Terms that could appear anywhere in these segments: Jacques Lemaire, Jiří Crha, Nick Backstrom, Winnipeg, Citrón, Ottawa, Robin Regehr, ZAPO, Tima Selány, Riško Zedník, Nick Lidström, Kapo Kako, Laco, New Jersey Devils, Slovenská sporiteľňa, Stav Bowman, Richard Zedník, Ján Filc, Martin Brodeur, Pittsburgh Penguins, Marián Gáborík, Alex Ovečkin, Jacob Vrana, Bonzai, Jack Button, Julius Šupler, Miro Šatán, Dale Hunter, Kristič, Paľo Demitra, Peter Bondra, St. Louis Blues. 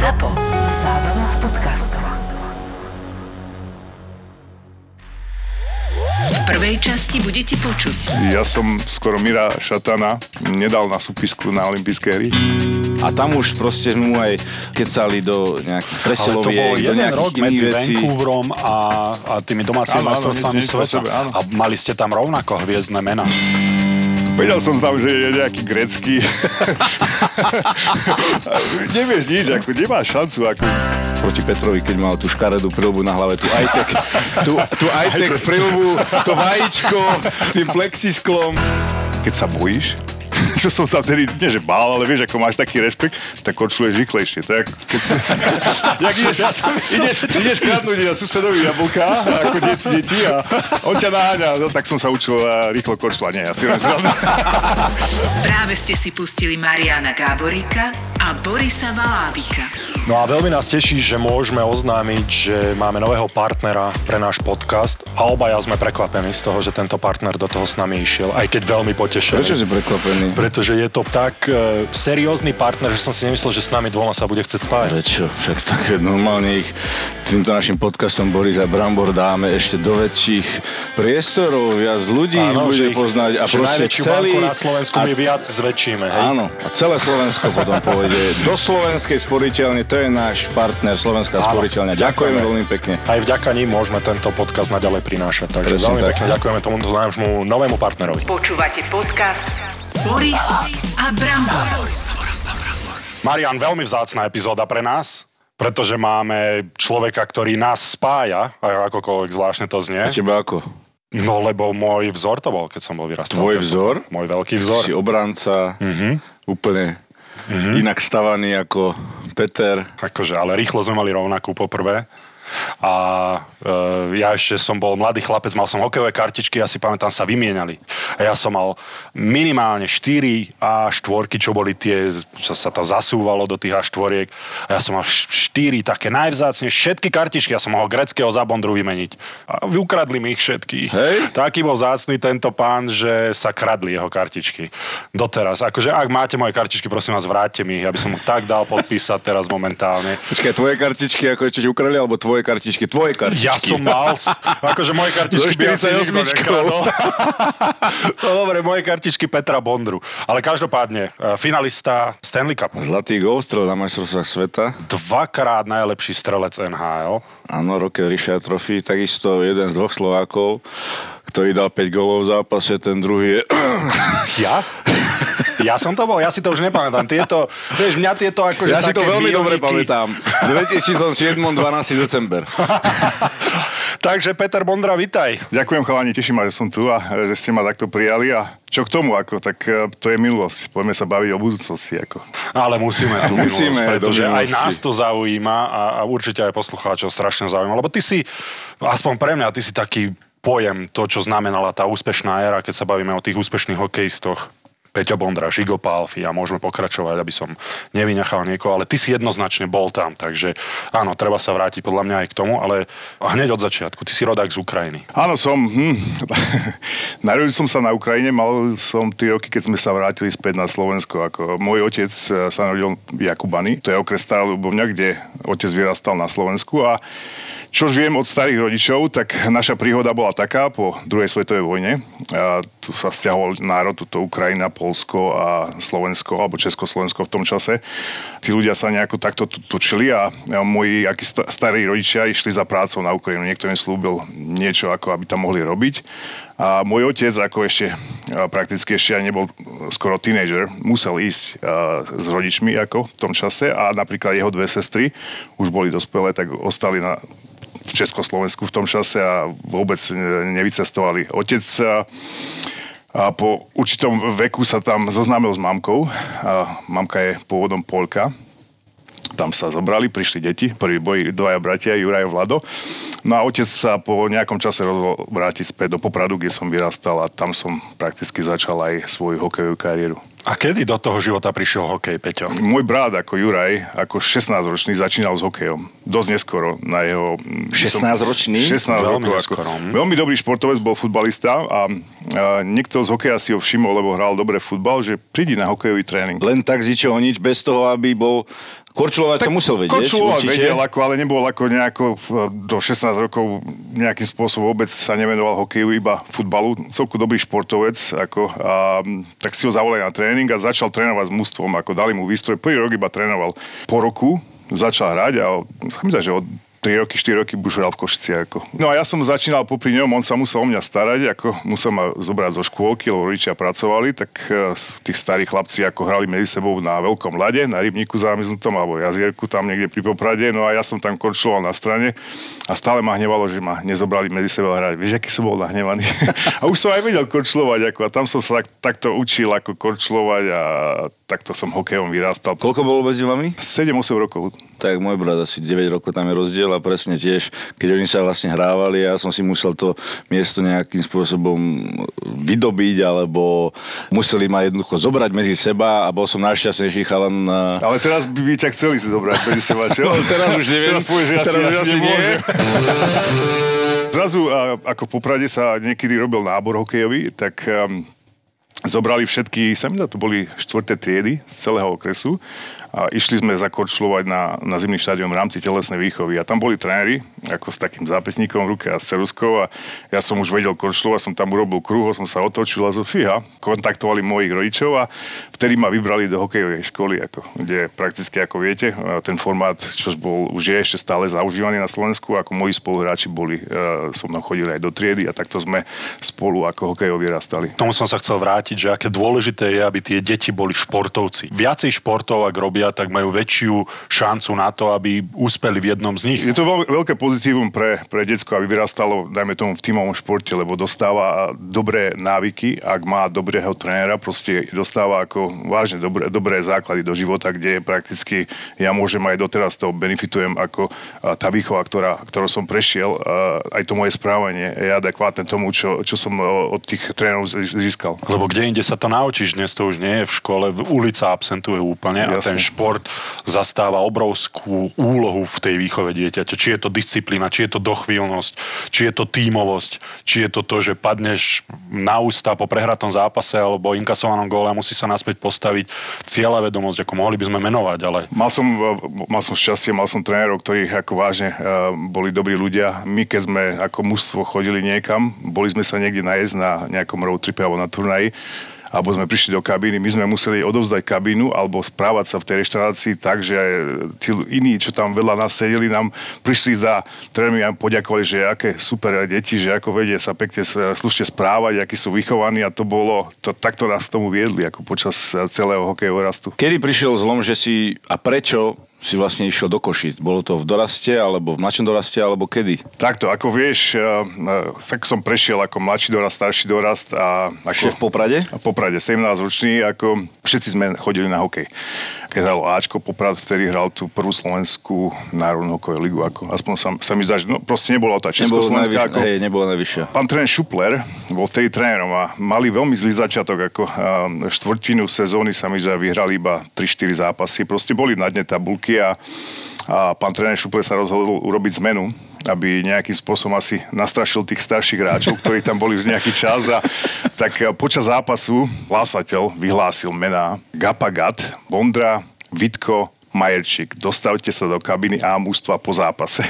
ZAPO. Zábrná v podcastov. V prvej časti budete počuť. Ja som skoro Mira Šatána nedal na súpisku na olympijské hry. A tam už proste mu aj kecali do nejakých presiloviek, do nejakých medzi vecí. Ale to bol jeden rok medzi Vancouverom a tými domácimi majstrovstvami sveta. A mali ste tam rovnako hviezdne mená. Vedel som tam, že je nejaký grécky. Nevieš nič, ako nemáš šancu. Ako... Proti Petrovi, keď mal tú škaredú prilbu na hlave, tú high-tech prilbu, to vajíčko s tým plexisklom. Keď sa bojíš, čo som tam tedy, nie že bál, ale vieš, ako máš taký rešpekt, tak odšluješ rýchlejšie. Tak, keď sa... Jak ideš kradnúť na susedovi jablka, ako deti a on ťa naháňa. No, tak som sa učil rýchlo korčľanie. Práve ste si pustili Mariána Gáboríka a Borisa Valábika. No a veľmi nás teší, že môžeme oznámiť, že máme nového partnera pre náš podcast a obaja sme prekvapení z toho, že tento partner do toho s nami išiel, aj keď veľmi potešený. Prečo si prekvapený? Pretože je to tak seriózny partner, že som si nemyslel, že s nami dvoma sa bude chcieť spájať. Prečo? Však tak normálne ich týmto našim podcastom Boris a Brambor dáme ešte do väčších priestorov, viac ľudí áno, bude ich poznať a proste celý... na Slovensku my viac zväčšíme, hej? Áno, a celé Slovensko potom povede do Slovenskej sporiteľne. To je náš partner Slovenská sporiteľňa. Ďakujem veľmi pekne. Aj vďaka nim môžeme tento podcast naďalej prinášať. Takže presne veľmi tak. Pekne ďakujeme tomuto nášmu novému partnerovi. Počúvate podcast Boris a Brambor. Marián, veľmi vzácna epizóda pre nás, pretože máme človeka, ktorý nás spája, akokoľvek zvláštne to znie. A teba ako? No, lebo môj vzor to bol, keď som bol vyrastal. Tvoj vzor? Môj veľký vzor. Si obranca, úplne... inak stavaný ako Peter. Akože, ale rýchlo sme mali rovnakú poprvé. A ja ešte som bol mladý chlapec, mal som hokejové kartičky, ja si pamätám, sa vymieniali. A ja som mal minimálne 4 A4, čo boli tie, čo sa to zasúvalo do tých A4. A ja som mal 4 také najvzácne, všetky kartičky, ja som mohol greckého za Bondru vymeniť. A ukradli mi ich všetkých. Hej. Taký bol vzácny tento pán, že sa kradli jeho kartičky. Doteraz. Akože, ak máte moje kartičky, prosím vás, vráťte mi ich. Ja by som mu tak dal podpísať teraz momentálne. Počkaj, tvoje kartičky, ako ešte ukradli, alebo tvoje kartičky. Ja som mal, akože moje kartičky by asi nikto nekradol. No dobre, moje kartičky Petra Bondru. Ale každopádne, finalista Stanley Cup. Zlatý gólstrel na majstrovstvách sveta. Dvakrát najlepší strelec NHL. Áno, Rocket Richard Trophy, takisto jeden z dvoch Slovákov, ktorý dal 5 gólov v zápase, ten druhý je... Ja? Ja som to bol? Ja si to už nepamätám. Tieto, vieš, mňa tieto akože ja také... Ja si to veľmi dobre pamätám. 2007. 12. december. Takže Peter Bondra, vitaj. Ďakujem, chalani, teším ma, že som tu a že ste ma takto prijali a čo k tomu, ako, tak to je minulosť. Poďme sa baviť o budúcnosti. Ako. Ale musíme tú minulosť, pretože aj nás to zaujíma a určite aj poslucháčov strašne zaujíma. Lebo ty si, aspoň pre mňa, ty si taký pojem, to, čo znamenala tá úspešná éra, keď sa bavíme o tých úspešných hokejistoch. Peťo Bondra, Žigo Palfi a môžeme pokračovať, aby som nevyňachal niekoho, ale ty si jednoznačne bol tam, takže áno, treba sa vrátiť podľa mňa aj k tomu, ale hneď od začiatku, ty si rodák z Ukrajiny. Áno, som. Narodil som sa na Ukrajine, mal som 3 roky, keď sme sa vrátili späť na Slovensko. Ako môj otec sa narodil v Jakubani, to je okres Stará Ľubovňa, kde otec vyrastal na Slovensku a čo viem od starých rodičov, tak naša príhoda bola taká po druhej svetovej vojne. A tu sa sťahoval národ, tuto Ukrajina, Polsko a Slovensko, alebo Československo v tom čase. Tí ľudia sa nejako takto točili a moji starí rodičia išli za prácou na Ukrajinu. Niekto im slúbil niečo, ako aby tam mohli robiť. A môj otec, ako ešte prakticky ešte aj nebol skoro tínedžer, musel ísť s rodičmi ako v tom čase a napríklad jeho dve sestry už boli dospelé, tak ostali na v Československu v tom čase a vôbec nevycestovali. Otec a po určitom veku sa tam zoznámil s mamkou. A mamka je pôvodom Poľka. Tam sa zobrali, prišli deti, prvý boj, dvaja bratia, Juraj a Vlado. No a otec sa po nejakom čase rozhodol vrátiť späť do Popradu, kde som vyrastal a tam som prakticky začal aj svoju hokejovú kariéru. A kedy do toho života prišiel hokej, Peťo? Môj brat, ako Juraj, ako 16-ročný, začínal s hokejom. Dosť neskoro na jeho... 16-ročný? 16 rokov. Neskoro. Veľmi dobrý športovec, bol futbalista a niekto z hokeja si ho všimol, lebo hral dobre futbal, že prídi na hokejový tréning. Len tak z ničoho nič, bez toho, aby bol Korčulovať sa musel vedieť. Korčulovať vedel, ale nebol ako nejako do 16 rokov nejakým spôsobom vôbec sa nevenoval hokeju, iba futbalu. Celku dobrý športovec. Tak si ho zavolali na tréning a začal trénovať s mužstvom. Dali mu výstroj. Prvý rok iba trénoval. Po roku začal hrať a myslím, že od 3 roky, 4 roky už hral v Košici. No a ja som začínal popri ňom, on sa musel o mňa starať, musel ma zobrať zo škôlky, lebo rodičia pracovali, tak tí starí chlapci hrali medzi sebou na veľkom ľade, na rybníku zamiznutom alebo jazierku tam niekde pri Poprade, no a ja som tam korčuloval na strane a stále ma hnevalo, že ma nezobrali medzi sebou hrať. Vieš, aký som bol nahnevaný? A už som aj vedel korčulovať, a tam som sa takto učil korčulovať a takto som hokejom vyrastal. Koľko bolo medzi vami? 7-8 rokov. Tak môj brat asi 9 rokov, tam je rozdiel. A presne tiež, keď oni sa vlastne hrávali, ja som si musel to miesto nejakým spôsobom vydobiť, alebo museli ma jednoducho zobrať medzi seba a bol som najšťastnejší chalan. Ale teraz by ťa chceli si zobrať medzi seba, čo? Teraz už neviem. Teraz povieš, že asi nemôžem. Zrazu, ako v Poprade sa niekedy robil nábor hokejový, tak zobrali všetky, to boli 4. triedy z celého okresu a išli sme zakorčľovať na zimný štádium v rámci telesnej výchovy. A tam boli tréneri, s takým zápisníkom v ruke a s ceruzkou a ja som už vedel korčľovať, som tam urobil kruho, som sa otočil a kontaktovali mojich rodičov a vtedy ma vybrali do hokejovej školy, kde prakticky, viete, ten formát, čo bol, už je ešte stále zaužívaný na Slovensku, moji spoluhráči boli, so mnou chodili aj do triedy a takto sme spolu hokejovi rastali. Tomu som sa chcel vrátiť, že aké dôležité je, aby tie deti boli športovci. Viacej športov, ak robia, tak majú väčšiu šancu na to, aby úspeli v jednom z nich. Je to veľké pozitívum pre decko, aby vyrastalo, dajme tomu, v tímovom športe, lebo dostáva dobré návyky, ak má dobrého trénera, proste dostáva vážne dobré základy do života, kde prakticky ja môžem aj doteraz toho benefitujem, tá výchova, ktorou som prešiel, aj to moje správanie je adekvátne tomu, čo som od tých trénerov získal. Lebo kde inde sa to naučíš, dnes to už nie je v škole, ulica absentuje úplne. Jasne. A ten šport zastáva obrovskú úlohu v tej výchove dieťaťa. Či je to disciplína, či je to dochvíľnosť, či je to tímovosť, či je to to, že padneš na ústa po prehratom zápase alebo inkasovanom góle a musí sa naspäť postaviť, cieľová vedomosť, ako mohli by sme menovať, ale... Mal som šťastie, mal som trénerov, ktorí vážne boli dobrí ľudia. My, keď sme ako mužstvo chodili niekam, boli sme sa niekde najesť na nejakom road tripe alebo na turnaji, alebo sme prišli do kabíny, my sme museli odovzdať kabínu alebo správať sa v tej reštaurácii tak, že tí iní, čo tam vedľa nás sedeli, nám prišli za trénermi a poďakovali, že aké super deti, že vedie sa pekne slušne správať, akí sú vychovaní a takto nás k tomu viedli počas celého hokejového rastu. Kedy prišiel zlom, a prečo si vlastne išiel do Košíc? Bolo to v doraste, alebo v mladšom doraste, alebo kedy? Takto, vieš, tak som prešiel mladší dorast, starší dorast. Ešte v Poprade? V Poprade, 17-ročný, všetci sme chodili na hokej. Keď hral Ačko, Poprad, vtedy hral tú prvú slovenskú národnú hokejovú ligu. Aspoň sa mi zdá, že proste nebola tá československá. Hej, nebola najvyššia. Pán tréner Šupler bol vtedy trénerom a mali veľmi zlý začiatok. Štvrtinu sezóny sa mi zdá, vyhrali iba 3-4 zápasy. Proste boli na dne tabulky. A pán tréner Šupler sa rozhodol urobiť zmenu, aby nejakým spôsobom asi nastrašil tých starších hráčov, ktorí tam boli už nejaký čas. Tak počas zápasu hlásateľ vyhlásil mená Gapagat, Bondra, Vitko, Majerčík, dostavte sa do kabiny A mužstva po zápase.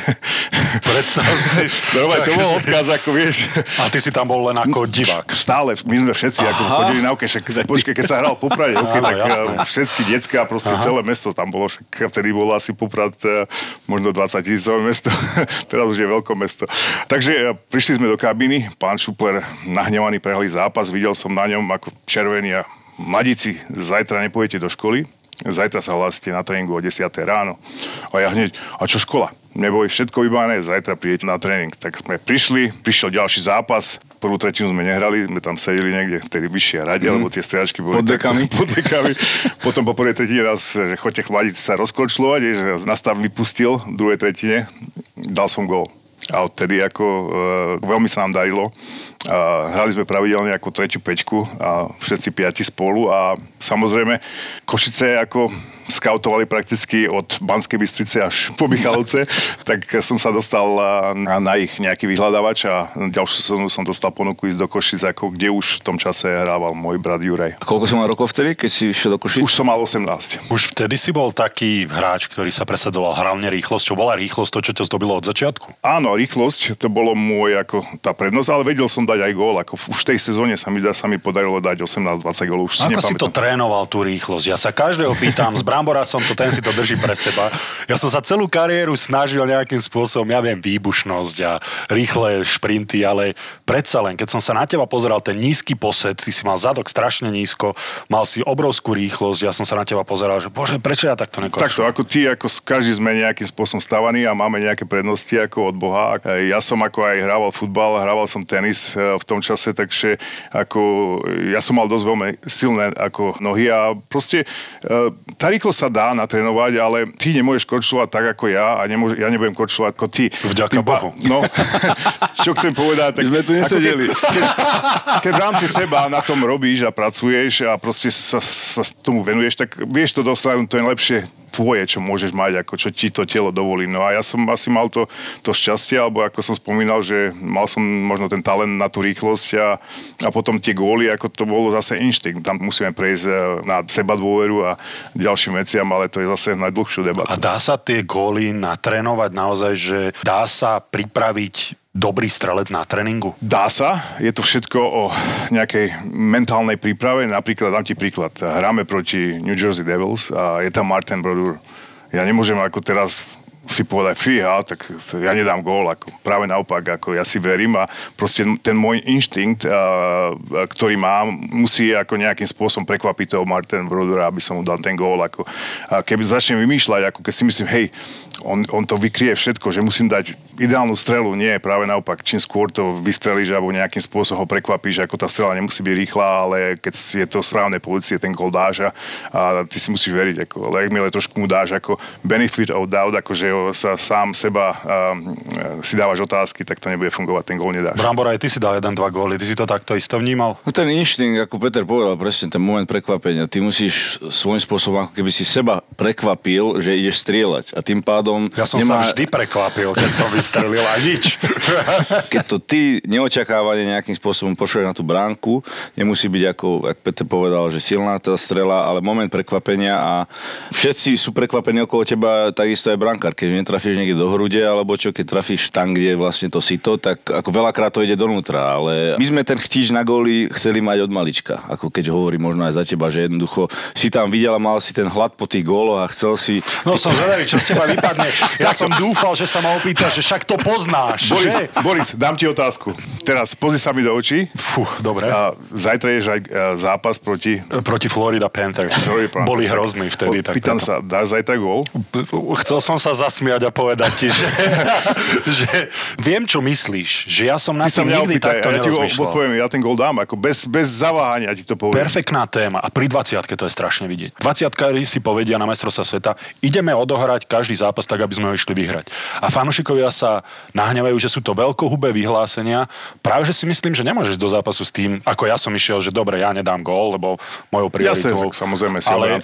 Predstav si. To bol odkaz, vieš. A ty si tam bol len ako divák. Stále, my sme všetci chodili na hokej, počkej, keď sa hral Poprade, tak jasné. Všetky decká, proste celé mesto tam bolo, vtedy bolo asi Poprad možno 20-tisícové mesto, teraz už je veľké mesto. Takže prišli sme do kabiny, pán Šupler nahnevaný prehlí zápas, videl som na ňom červený a mladíci, zajtra nepôjdete do školy. Zajtra sa hlásite na tréningu o 10. ráno. A ja hneď, a čo škola? Neboj, všetko vybavené, zajtra prídete na tréning. Tak sme prišiel ďalší zápas. Prvú tretinu sme nehrali, sme tam sedeli niekde, vtedy vyššia rade, lebo tie striedačky boli... Pod dekami. Potom po prvej tretine nás, že chodte chladiť sa rozkorčľovať, že nás tam vypustil v druhej tretine, dal som gól. A odtedy veľmi sa nám darilo. Hrali sme pravidelne tretiu peťku a všetci piati spolu a samozrejme Košice skautovali prakticky od Banskej Bystrice až po Michalovce, tak som sa dostal na ich nejaký vyhľadávač a ďalšiu sezónu som dostal ponuku ísť do Košic, ako kde už v tom čase hrával môj brat Juraj. A koľko som mal rokov vtedy, keď si išiel do Košic? Už som mal 18. Už vtedy si bol taký hráč, ktorý sa presadzoval hlavne rýchlosťou. Bola rýchlosť to, čo ťa zdobilo od začiatku? Áno, rýchlosť, to bolo môj ako tá prednosť, ale vedel som dať aj gól, ako už v tej sezóne sa mi podarilo dať 18-20 gólov. Ako si to trénoval tú rýchlosť? Ja sa každého pýtam, s bramborásom to ten si to drží pre seba. Ja som sa celú kariéru snažil nejakým spôsobom, ja viem, výbušnosť a rýchle šprinty, ale predsa len, keď som sa na teba pozeral, ten nízky posed, ty si mal zadok strašne nízko, mal si obrovskú rýchlosť, ja som sa na teba pozeral, že bože, prečo ja takto nekončím? Takto, ako ty, ako každý sme nejakým spôsobom stavaní a máme nejaké prednosti ako od Boha. Ja som ako aj hrával futbal, hrával som tenis v tom čase, takže ako ja som mal dosť veľmi silné ako nohy a proste tá rýchlosť sa dá natrénovať, ale ty nemôžeš korčulovať tak ako ja a ja nebudem korčulovať ako ty. Vďaka Bohu. No, čo chcem povedať, tak sme tu nesedeli. Keď v rámci seba na tom robíš a pracuješ a proste sa tomu venuješ, tak vieš to dosť, to je najlepšie tvoje, čo môžeš mať, ako čo ti to telo dovolí. No a ja som asi mal to šťastie, alebo ako som spomínal, že mal som možno ten talent na tú rýchlosť a potom tie góly, ako to bolo zase inštinkt. Tam musíme prejsť na seba dôveru a ďalším veciam, ale to je zase najdlhšiu debatu. A dá sa tie góly natrénovať naozaj, že dá sa pripraviť dobrý strelec na tréningu? Dá sa. Je to všetko o nejakej mentálnej príprave. Napríklad, dám ti príklad. Hráme proti New Jersey Devils a je tam Martin Brodeur. Ja nemôžem ako teraz si povedať, fíha, tak ja nedám gól. Ako. Práve naopak, ako ja si verím a proste ten môj inštinkt, ktorý mám, musí ako nejakým spôsobom prekvapiť toho Martina Brodeura, aby som mu dal ten gól. Ako. A keby začnem vymýšľať, ako keď si myslím, hej, on to vykrie všetko, že musím dať ideálnu strelu, nie, práve naopak. Čím skôr to vystrelíš alebo nejakým spôsobom ho prekvapíš, ako tá strela nemusí byť rýchla, ale keď je to správne pozície, ten gól dáš a ty si musíš veriť. Ako, ale akmile trošku mu dáš ako benefit of doubt, akože sa sám seba si dávaš otázky, tak to nebude fungovať, ten gól nedáš. Brambor, aj ty si dal 1-2 góly, ty si to takto isto vnímal? No ten inštinkt, ako Peter povedal, presne ten moment prekvapenia, ty musíš svojím spôsobom, ako keby si seba prekvapil, že ideš strieľať a tým pádom... Ja som sa vždy prekvapil, keď som vystrelil a nič. Keď to ty neočakávanie nejakým spôsobom pošleš na tú bránku, nemusí byť ako, jak Peter povedal, že silná tá strela, ale moment prekvapenia a všetci sú prekvapení okolo teba, takisto aj brankár. Keď netrafíš niekde do hrude, alebo čo, keď trafíš tam, kde je vlastne to sito, tak ako veľakrát to ide donútra, ale my sme ten chtíč na góly chceli mať od malička, ako keď hovorí možno aj za teba, že jednoducho si tam videl a mal si ten hlad po tých góloch a chcel si... No som zvedavý, čo z teba vypadne. Ja som dúfal, že sa ma opýtaš, že však to poznáš, Boris, že? Boris, dám ti otázku. Teraz pozri sa mi do očí. Fuch, dobre. Zajtra je zápas proti Florida Panthers. Boli hrozní vtedy. Pýtam sa, dáš zajtra gól? Chcel som sa zasmiať a povedať ti, že viem, čo myslíš, že ja som na tým nikdy takto nerozmýšľal. Ja ten gól dám, ako bez zaváhania ti to poviem. Perfektná téma a pri 20-ke to je strašne vidieť. 20-kári si povedia na majstrovstvá sveta, ideme odohrať každý zápas tak, aby sme ho išli vyhrať. A fanúšikovia sa nahnevajú, že sú to veľkohubé vyhlásenia. Práve že si myslím, že nemôžeš do zápasu s tým, ako ja som išiel, že dobre, ja nedám gól, lebo mojou prioritou.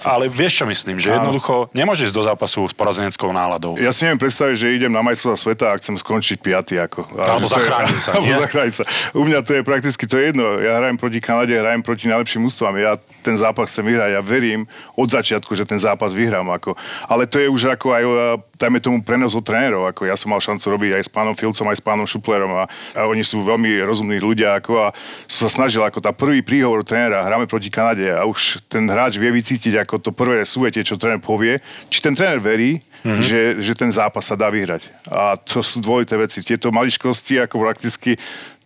Ale vieš, čo myslím, že jednoducho nemôžeš do zápasu s porazeneckou náladou. Ja si neviem predstaviť, že idem na majstrovstvá sveta a chcem skončiť 5. ako. Alebo zachrániť sa. U mňa to je prakticky to jedno. Ja hrajem proti Kanade, hrajem proti najlepším mužstvám. Ja ten zápas chcem vyhrať. Ja verím od začiatku, že ten zápas vyhrám. Ako. Ale to je už ako aj dajme tomu prenos od trénerov. Ako. Ja som mal šancu robiť aj s pánom Filcom, aj s pánom Šuplerom a oni sú veľmi rozumní ľudia ako, a som sa snažil ako tá prvý príhovor trénera. Hráme proti Kanade a už ten hráč vie vycítiť ako to prvé súvetie, čo tréner povie, či ten tréner verí, že ten zápas sa dá vyhrať. A to sú dvojité veci. Tieto maličkosti, ako prakticky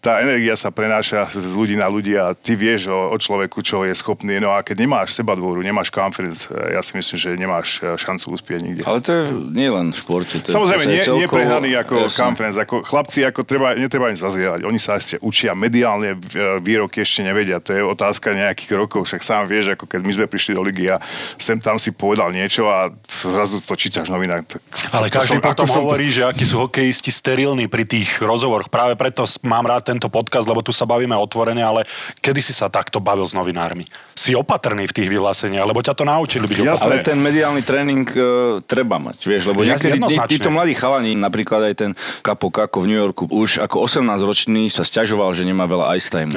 tá energia sa prenáša z ľudí na ľudí a ty vieš o človeku, čo je schopný. No a keď nemáš seba dôveru, nemáš confidence, ja si myslím, že nemáš šancu uspieť nikde. Ale to je nie len v športe. Samozrejme, nie prehnaný ako confidence. Ako chlapci, ako netreba im zazierať. Oni sa ešte učia, mediálne výroky ešte nevedia. To je otázka nejakých rokov. Však sám vieš, ako keď my sme prišli do ligy a sem tam si povedal niečo a zrazu to čítaš v novinách. Ale každý potom hovorí, že akí sú hokejisti sterilní pri tých rozhovoroch. Práve preto mám rád tento podcast, lebo tu sa bavíme otvorene, ale kedy si sa takto bavil s novinármi? Si opatrný v tých vyhláseniach, lebo ťa to naučili byť opatrný. Ale ten mediálny tréning treba mať, vieš, lebo niekedy títo mladí chalani, napríklad aj ten Kapo Kako v New Yorku, už ako 18-ročný sa sťažoval, že nemá veľa ice time.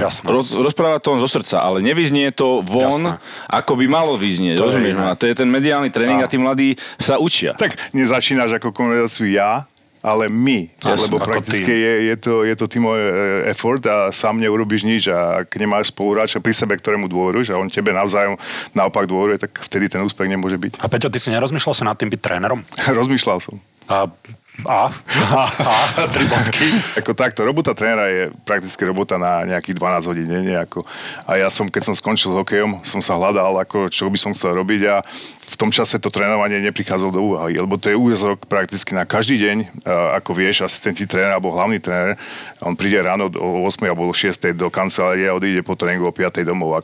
Rozpráva to on zo srdca, ale nevyznie to von, ako by malo vyznieť, rozumieš? A to je ten mediálny tréning a tí mladí sa učia. Tak nezačínaš ako konverzáciu ja, ale my, lebo prakticky je to tímový effort a sám neurobiš nič a ak nemáš spoluhráča pri sebe, ktorému dôveruješ a on tebe navzájom naopak dôveruje, tak vtedy ten úspech nemôže byť. A Peťo, ty si nerozmýšľal sa nad tým byť trénerom? Rozmýšľal som. A tri bodky. Ako takto, robota trénera je prakticky robota na nejakých 12 hodín denne. A ja som, keď som skončil s hokejom, som sa hľadal, ako, čo by som chcel robiť a v tom čase to trénovanie neprichádzalo do úvahy, lebo to je úväzok prakticky na každý deň. Ako vieš, asistentný tréner alebo hlavný tréner, on príde ráno o 8 alebo 6 do kancelárie a odíde po tréningu o 5 domov. A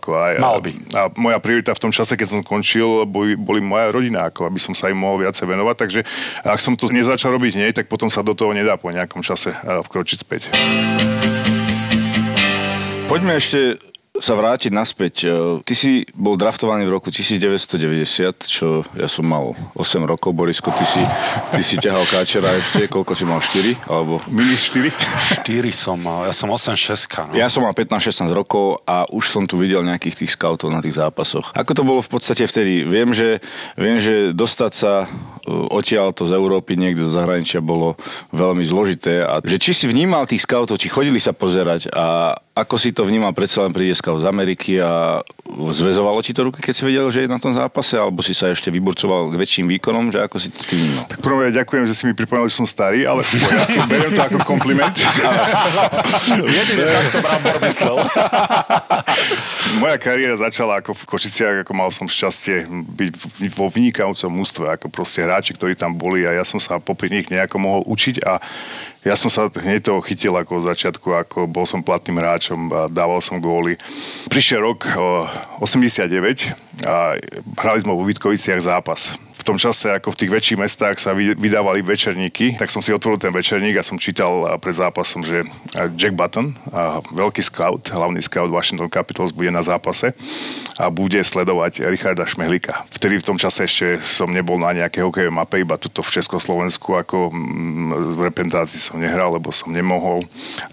moja priorita v tom čase, keď som končil, boli moja rodina, aby som sa im mohol viacej venovať. Takže ak som to nezačal robiť, tak potom sa do toho nedá po nejakom čase vkročiť späť. Poďme ešte sa vrátiť naspäť. Ty si bol draftovaný v roku 1990, čo ja som mal 8 rokov. Borisko, ty si ťahal káčera ešte. Koľko si mal? 4? Alebo... Minus 4? 4 som mal. Ja som 8-6. No. Ja som mal 15-16 rokov a už som tu videl nejakých tých scoutov na tých zápasoch. Ako to bolo v podstate vtedy? Viem, že dostať sa odtiaľto z Európy niekde do zahraničia bolo veľmi zložité. A že či si vnímal tých scoutov, či chodili sa pozerať a ako si to vnímal? Predsa len príde scout z Ameriky a zväzovalo ti to ruky, keď si vedel, že je na tom zápase? Alebo si sa ešte vyburcoval k väčším výkonom? Že ako si to vnímal? Tak prvom ja ďakujem, že si mi pripomenul, že som starý, ale ja beriem to ako kompliment. Jedine takto Brambor myslel. Moja kariéra začala ako v Košiciach, ako mal som šťastie byť vo vynikajúcom mužstve, ako proste hráči, ktorí tam boli a ja som sa popri nich nejako mohol učiť a ja som sa hneď toho chytil ako od začiatku, ako bol som platným hráčom a dával som góly. Prišiel rok 89 a hrali sme vo Vítkoviciach zápas. V tom čase, ako v tých väčších mestách sa vydávali večerníky, tak som si otvoril ten večerník a som čítal pred zápasom, že Jack Button, veľký scout, hlavný scout Washington Capitals, bude na zápase a bude sledovať Richarda Šmehlíka. Vtedy v tom čase ešte som nebol na nejakej hokejovej mape, iba tuto v Československu, ako v reprezentácii som nehral, lebo som nemohol.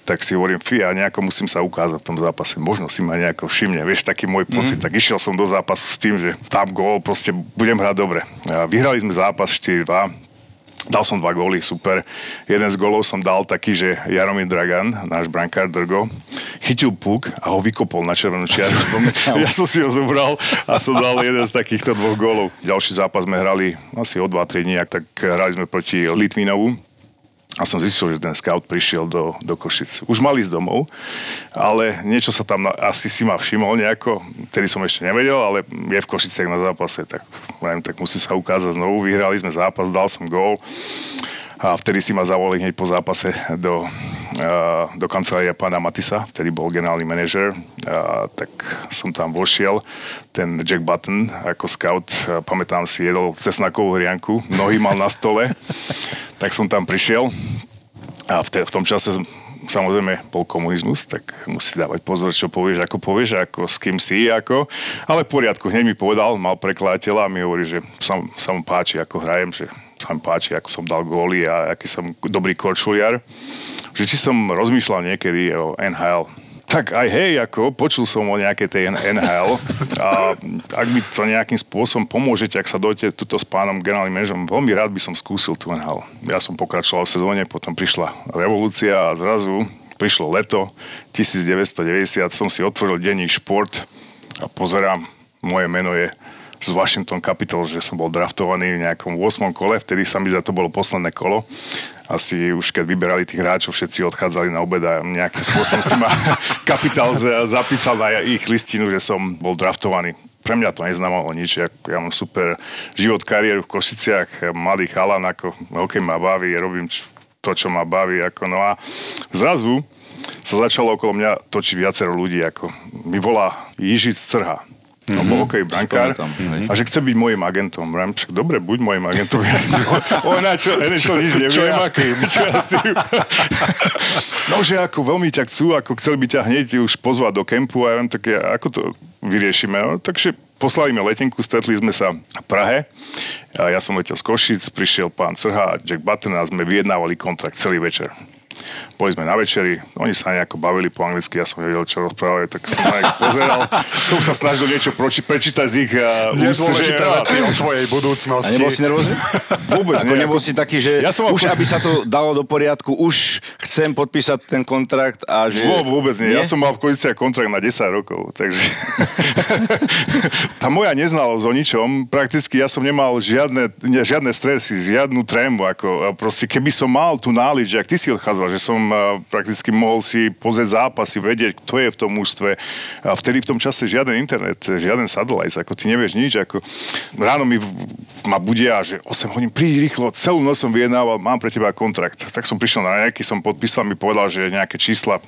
Tak si hovorím, ja nejako musím sa ukázať v tom zápase, možno si ma nejako všimne, vieš, taký môj pocit. Tak išiel som do zápasu s tým, že tam gól, proste budem hrať dobre. Vyhrali sme zápas 4-2. Dal som 2 góly, super. Jeden z gólov som dal taký, že Jaromír Dragan, náš brankár Drgo, chytil puk a ho vykopol na červenú čiaru. Ja som si ho zobral a som dal jeden z takýchto 2 gólov. Ďalší zápas sme hrali asi o 2-3 dní, tak hrali sme proti Litvinovu. A som zistil, že ten scout prišiel do Košic. Už mal ísť domov, ale niečo sa tam asi si ma všimol nejako, ktorý som ešte nevedel, ale je v Košiciach na zápase, tak musím sa ukázať znovu. Vyhrali sme zápas, dal som gól a vtedy si ma zavolali hneď po zápase do kancelária pána Matisa, ktorý bol generálny manažer, tak som tam vošiel. Ten Jack Button ako scout, pamätám si, jedol cesnakovú hrianku, nohy mal na stole. Tak som tam prišiel a v tom čase samozrejme bol komunizmus, tak musí dávať pozor, čo povieš, ako s kým si, ako. Ale v poriadku, hneď mi povedal, mal prekladateľa a mi hovorí, že sa mu páči, ako hrajem, že sa mi páči, ako som dal góly a aký som dobrý korčuliar. Že či som rozmýšľal niekedy o NHL. Tak aj hej, ako počul som o nejakej tej NHL a ak mi to nejakým spôsobom pomôžete, ak sa dojete tuto s pánom generálnym manažerom, veľmi rád by som skúsil tú NHL. Ja som pokračoval v sezóne, potom prišla revolúcia a zrazu prišlo leto 1990, som si otvoril denník Šport a pozerám, moje meno je z Washington Capitals, že som bol draftovaný v nejakom 8. kole, vtedy sa mi za to bolo posledné kolo. Asi už keď vyberali tých hráčov, všetci odchádzali na obed a nejakým spôsobom si ma Kapitál zapísal na ich listinu, že som bol draftovaný. Pre mňa to neznamenalo nič. Ja mám super život, kariéru v Košiciach, mladý chalan, ako hokej ma baví, robím to, čo ma baví. No a zrazu sa začalo okolo mňa točiť viacero ľudí. Mi volá Jiří Crha. alebo OK, brankár, a že chce byť môjim agentom. Však dobre, buď môjim agentom. Ona čo, nič neviem. Čo ja s tým? No, že ako veľmi ťa chcú, ako chceli by ťa hneď už pozvať do kempu a ja len také, ako to vyriešime? No, takže poslali mi letenku, stretli sme sa v Prahe. Ja som letel z Košic, prišiel pán Crha a Jack Button a sme vyjednávali kontrakt celý večer. Boli sme na večeri, oni sa nejako bavili po anglicky, ja som nevedel, čo rozprávali, tak som na pozeral, som sa snažil niečo prečítať z ich úst, že o tvojej budúcnosti. A nebol si nervózny? Vôbec nie. Nebol si taký, že ja už ako... aby sa to dalo do poriadku, už chcem podpísať ten kontrakt a že... Vôbec nie, ja som mal v Košiciach kontrakt na 10 rokov, takže... Tá moja neznalosť o ničom, prakticky ja som nemal žiadne stresy, žiadnu trému, ako proste, keby som mal tú knowledge, ak ty si odchádzal, že som prakticky mohol si pozrieť zápasy, vedieť, kto je v tom mužstve. A vtedy v tom čase žiaden internet, žiaden satellite, ako ty nevieš nič. Ako... Ráno ma budia, že 8 hodín, príď rýchlo, celú noc som vyjednával, mám pre teba kontrakt. Tak som prišiel na nejaký, som podpísal, mi povedal, že nejaké čísla,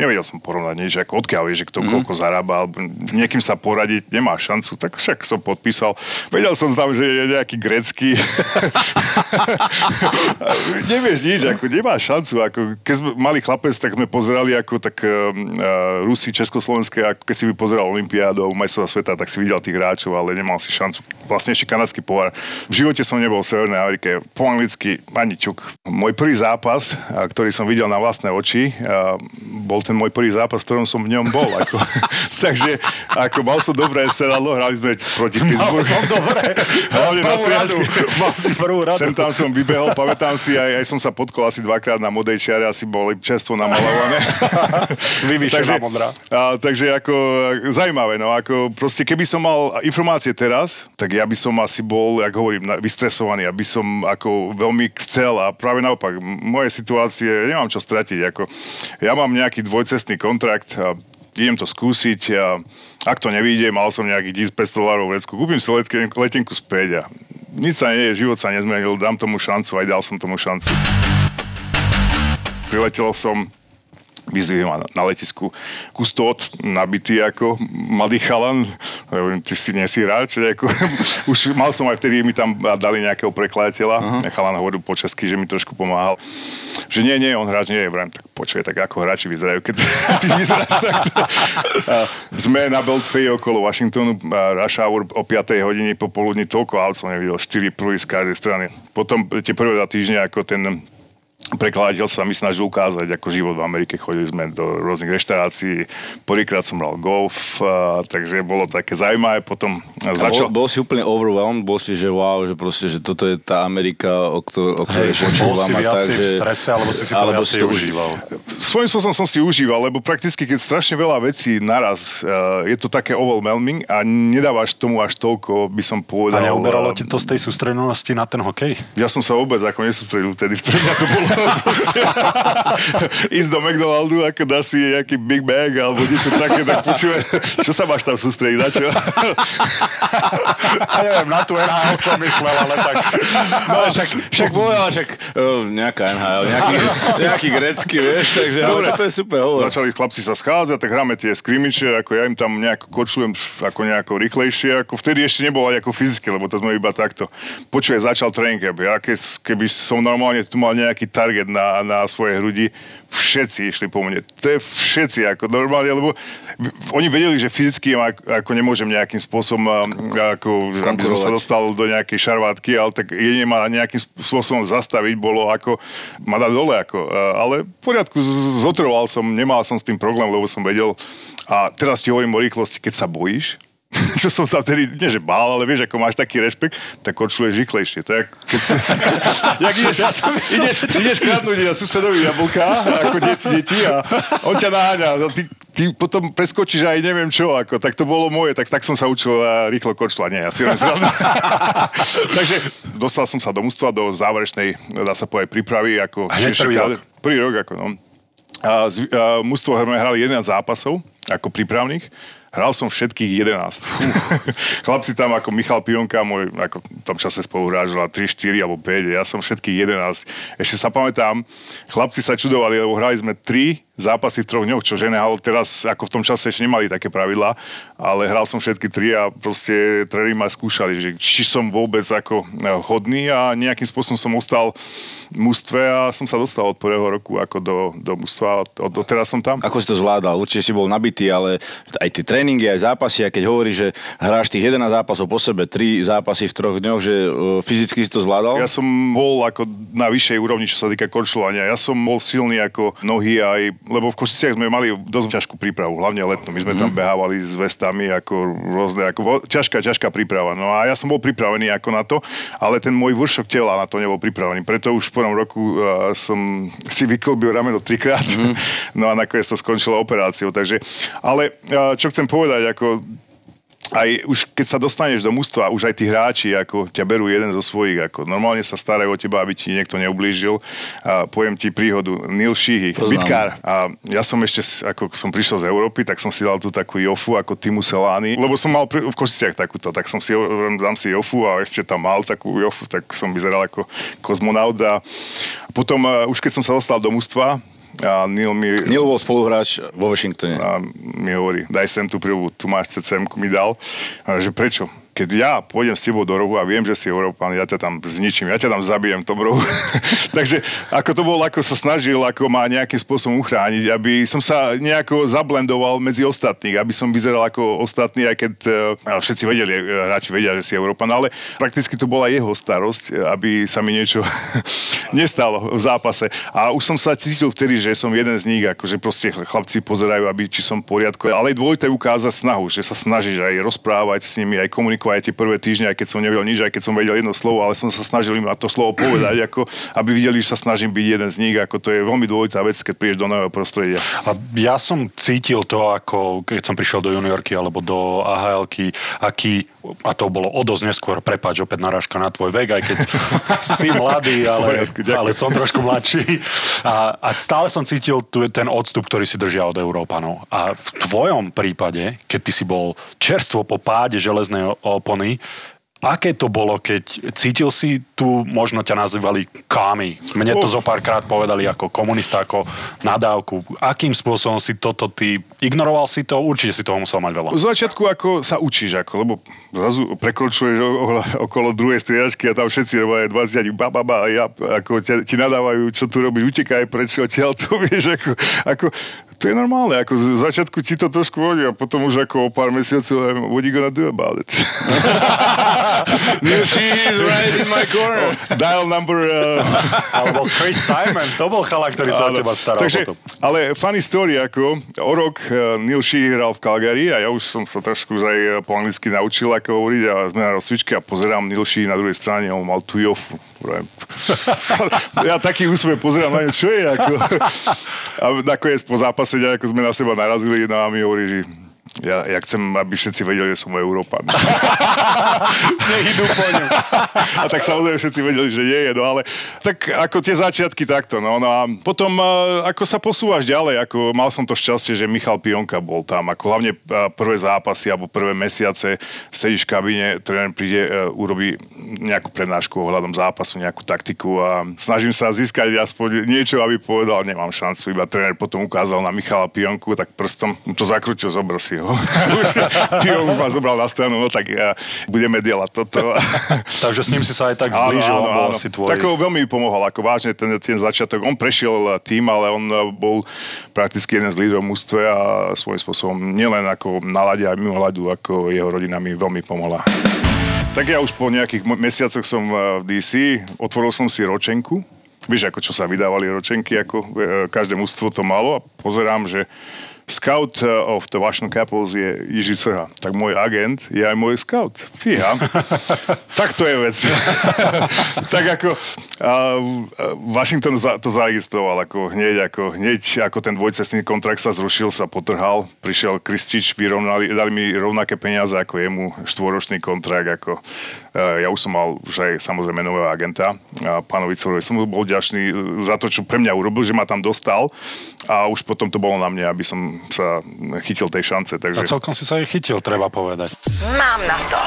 nevedel som porovnať nič, ako odkiaľ vieš, že kto koľko zarába, alebo niekým sa poradiť, nemá šancu, tak však som podpísal. Vedel som tam, že je nejaký grécky. Nevieš nič, ako nemá šancu, ako keď sme mali chlapec, tak sme pozerali ako tak Rusi, Československé, ako keď si by pozeral Olympiádu a majstrova sveta, tak si videl tých hráčov, ale nemal si šancu. Vlastne ešte kanadský pohár. V živote som nebol v Severnej Amerike, po anglicky ani ťuk. Môj prvý zápas, ktorý som videl na vlastné oči, bol ten môj prvý zápas, v ktorom som v ňom bol. Ako. Takže ako mal som dobré sedadlo, hrali sme proti Pittsburghu. Mal som dobré, prvú radu. Mal si prvú radu. Sem tam som vybehol, pamätám si, aj som sa potkol asi dvakrát na modrej čiare, asi boli čerstvo namalované. Vyvyšená modrá. Takže ako zaujímavé, no ako proste keby som mal informácie teraz, tak ja by som asi bol, ako hovorím, vystresovaný, aby som ako veľmi chcel a práve naopak, moje situácie, nemám čo stratiť, ako ja mám nejaký dvojcestný kontrakt a idem to skúsiť a ak to nevyjde, mal som nejakých $500 v vrecku, kúpim si letenku späť a nič sa nie je, život sa nezmenil, dám tomu šancu, aj dal som tomu šancu. Priletel som, vyzvihli ma na letisku kustód, nabitý ako mladý chalan, ty si nesi hráč, už mal som aj vtedy, mi tam dali nejakého prekladateľa, chalan hovoril po česky, že mi trošku pomáhal, že nie, on hráč nie je, vrám, tak počuje, tak ako hráči vyzerajú, keď ty vyzeráš takto. Sme na Beltfaye okolo Washingtonu, rush hour o 5 hodine popoludní, toľko aut som nevidel, 4 prúhy z každej strany. Potom tie prvé 2 týždne, ako ten prekladateľ sa mi snažil ukázať, ako život v Amerike. Chodili sme do rôznych reštaurácií. Prvýkrát som hral golf, takže bolo také zaujímavé. Potom začal... Bol si úplne overwhelmed? Bol si, že wow, že proste, že toto je tá Amerika, o ktorej počúvam. Bol si viacej v strese, alebo si to užíval? Svojím spôsobom som si užíval, lebo prakticky, keď strašne veľa vecí naraz, je to také overwhelming a nedávaš tomu až toľko, by som povedal... A neuberalo ti to z tej sústredenosti na ten hokej? Ja som sa vôbec ako nesústredil vtedy, v ktorým to bolo. Ísť do McDonaldu, ako dáš si nejaký Big Bang alebo niečo také, tak počúva, čo sa máš tam sústrediť, na čo? Ja neviem, na tú NHL som myslel, ale tak... No, však povedal, nejaká NHL, nejaký grécky, vieš, takže dobre, to je super. Hovor. Začali chlapci sa schádzať, tak hráme tie skrimiče, ako ja im tam nejako kočujem, ako nejako rýchlejšie, ako vtedy ešte nebolo ako fyzicky, lebo to sme iba takto. Počuje, začal tréning, keby som normálne tu mal nejaký target na svoje hrudi, všetci išli po mne. To je všetci ako normálne, lebo oni vedeli, že fyzicky ako nemôžem nejakým spôsobom, aby som sa dostal do nejakej šarvátky, ale tak jedine ma nejakým spôsobom zastaviť bolo ako ma dať dole. Ale v poriadku, zotrval som, nemal som s tým problém, lebo som vedel. A teraz ti hovorím o rýchlosti, keď sa bojíš, čo som sa vtedy, nie že bál, ale vieš, ako máš taký rešpekt, tak korčuluješ rýchlejšie. To je, keď si... Jak ideš kradnúť na susedovi jablka, ako deti a on ťa naháňa. Ty potom preskočíš aj neviem čo, ako, tak to bolo moje, tak som sa učil rýchlo korčľať, nie, asi len zrovna. Takže dostal som sa do mužstva, do záverečnej, dá sa povedať, prípravy, ako... Prvý rok, ako no. Mužstvo hrali 11 zápasov, ako prípravných. Hral som všetkých 11. Chlapci tam ako Michal Pionka, môj, ako v tom čase spoluhrážila 3, 4 alebo 5, ja som všetkých 11. Ešte sa pamätám, chlapci sa čudovali, lebo hrali sme 3 zápasy v 3 dňoch, čo nehalo teraz, ako v tom čase ešte nemali také pravidlá, ale hral som všetky 3 a proste tréneri ma skúšali, že či som vôbec ako hodný a nejakým spôsobom som ostal v mužstve a som sa dostal od prvého roku ako do mužstva a doteraz som tam. Ako si to zvládal? Určite si bol nabitý, ale aj tie tréningy, aj zápasy, a keď hovoríš, že hráš tých 11 zápasov po sebe, 3 zápasy v 3 dňoch, že fyzicky si to zvládal? Ja som bol ako na vyššej úrovni, čo sa týka korčľovania. Ja som bol silný ako nohy aj, lebo v Košiciach sme mali dosť ťažkú prípravu, hlavne letnú. My sme tam behávali s vestami ako rôzne, ako ťažká príprava. No a ja som bol pripravený ako na to, ale ten môj vršok tela na to nebol pripravený. Preto už v prvom roku som si vyklbil rameno 3-krát. No a nakoniec to skončilo operáciou, takže ale čo chcem povedať, ako aj už keď sa dostaneš do mužstva, už aj tí hráči ako ťa berú jeden zo svojich, ako normálne sa starajú o teba, aby ti niekto neublížil. A poviem ti príhodu, Neil Sheehy, bitkár. A ja som ešte, ako som prišiel z Európy, tak som si dal tú takú jofu ako Timu Selány, lebo som mal v Košiciach takúto, tak som si dám si jofu a ešte tam mal takú jofu, tak som vyzeral ako kozmonaut. A potom už keď som sa dostal do mužstva, a Neil bol spoluhráč vo Washingtone. A mi hovorí, daj sem tú prvú, tu máš CCM-ku, mi dal. A že prečo? Keď ja pôjdem s tebou do rohu a viem, že si Európan, ja ťa tam zničím, ja ťa tam zabijem v tom rohu. Takže ako to bol, ako sa snažil, ako ma nejakým spôsobom uchrániť, aby som sa nejako zablendoval medzi ostatných, aby som vyzeral ako ostatní, aj keď všetci vedeli, hráči vedia, že si Európan, ale prakticky to bola jeho starosť, aby sa mi niečo nestalo v zápase. A už som sa cítil vtedy, že som jeden z nich, akože proste chlapci pozerajú, aby či som v poriadku. Ale dôležité ukázať snahu, že sa snažíš aj rozprávať s nimi, aj komunikovať. Aj tie prvé týždne, aj keď som nevedel nič, aj keď som vedel jedno slovo, ale som sa snažil im na to slovo povedať, ako, aby videli, že sa snažím byť jeden z nich, ako to je veľmi dôležitá vec, keď prídeš do nového prostredia. A ja som cítil to, ako keď som prišiel do juniorky alebo do AHL-ky, aký, a to bolo o dosť neskôr, prepáč, opäť narážka na tvoj vek, aj keď si mladý, ale, ale som trošku mladší. A stále som cítil ten odstup, ktorý si držia od Európanov. A v tvojom prípade, keď ty si bol čerstvo po páde železnej opony. Aké to bolo, keď cítil si tu, možno ťa nazývali kámi. Mne to zo párkrát povedali ako komunista, ako nadávku. Akým spôsobom si toto ty ignoroval si to? Určite si toho musel mať veľa. V začiatku ako sa učíš, ako, lebo zrazu prekročuješ okolo druhej striedačky a tam všetci robia 20 a ja, ako ti nadávajú, čo tu robíš, utekaj, prečo odtiaľ to vieš, ako to je normálne, ako z začiatku ti to trošku hodí a potom už ako o pár mesiacov what you gonna do about it? New Sheehy is right in my corner. Dial number... Alebo Chris Simon, to bol chalak, ktorý sa o teba staral. Takže, ale funny story, ako o rok Neil Sheehy hral v Calgary a ja už som sa trošku aj po anglicky naučil, ako hovoriť a sme na rozcvičke a pozerám Neil Sheehy na druhej strane a on mal tu jofu. Ja taký úsmev pozerám na ňu, čo je ako. A nakoniec po zápase, ako sme na seba narazili, na mi hovorí, že ja chcem, aby všetci vedeli, že som Európan. Nech idú po ňu. A tak samozrejme všetci vedeli, že nie je, no ale tak ako tie začiatky takto, no a potom ako sa posúvaš ďalej, ako mal som to šťastie, že Michal Pionka bol tam, ako hlavne prvé zápasy alebo prvé mesiace sedíš v kabíne, tréner príde, urobí nejakú prednášku ohľadom zápasu, nejakú taktiku a snažím sa získať aspoň niečo, aby povedal, nemám šancu, iba tréner potom ukázal na Michala Pionku, tak prstom to zakrutil z obrsi. Pion ma zobral na stranu, no tak budeme dielať toto. Takže s ním si sa aj tak zblížil. Áno. Tak ho veľmi pomohol, ako vážne ten začiatok. On prešiel tým, ale on bol prakticky jeden z lídrov v mužstve a svojím spôsobom nielen ako na ľade, aj mimo ľadu, ako jeho rodina mi veľmi pomohla. Tak ja už po nejakých mesiacoch som v DC, otvoril som si ročenku. Vieš, ako čo sa vydávali ročenky, ako každé mužstvo to malo a pozerám, že scout of the Washington Capitals je Jiří Crha. Tak môj agent je aj môj scout. Fíha. Tak to je vec. Tak ako Washington to zaregistroval ako hneď, ako ten dvojcestný kontrakt sa zrušil, sa potrhal. Prišiel Kristič, vyrovnali, dali mi rovnaké peniaze ako jemu, 4-ročný kontrakt. Ako, ja už som mal už aj samozrejme nového agenta. A pánovi Crhovi som bol ďačný za to, čo pre mňa urobil, že ma tam dostal. A už potom to bolo na mne, aby som sa chytil tej šance. Takže... A celkom si sa jej chytil, treba povedať. Mám na to.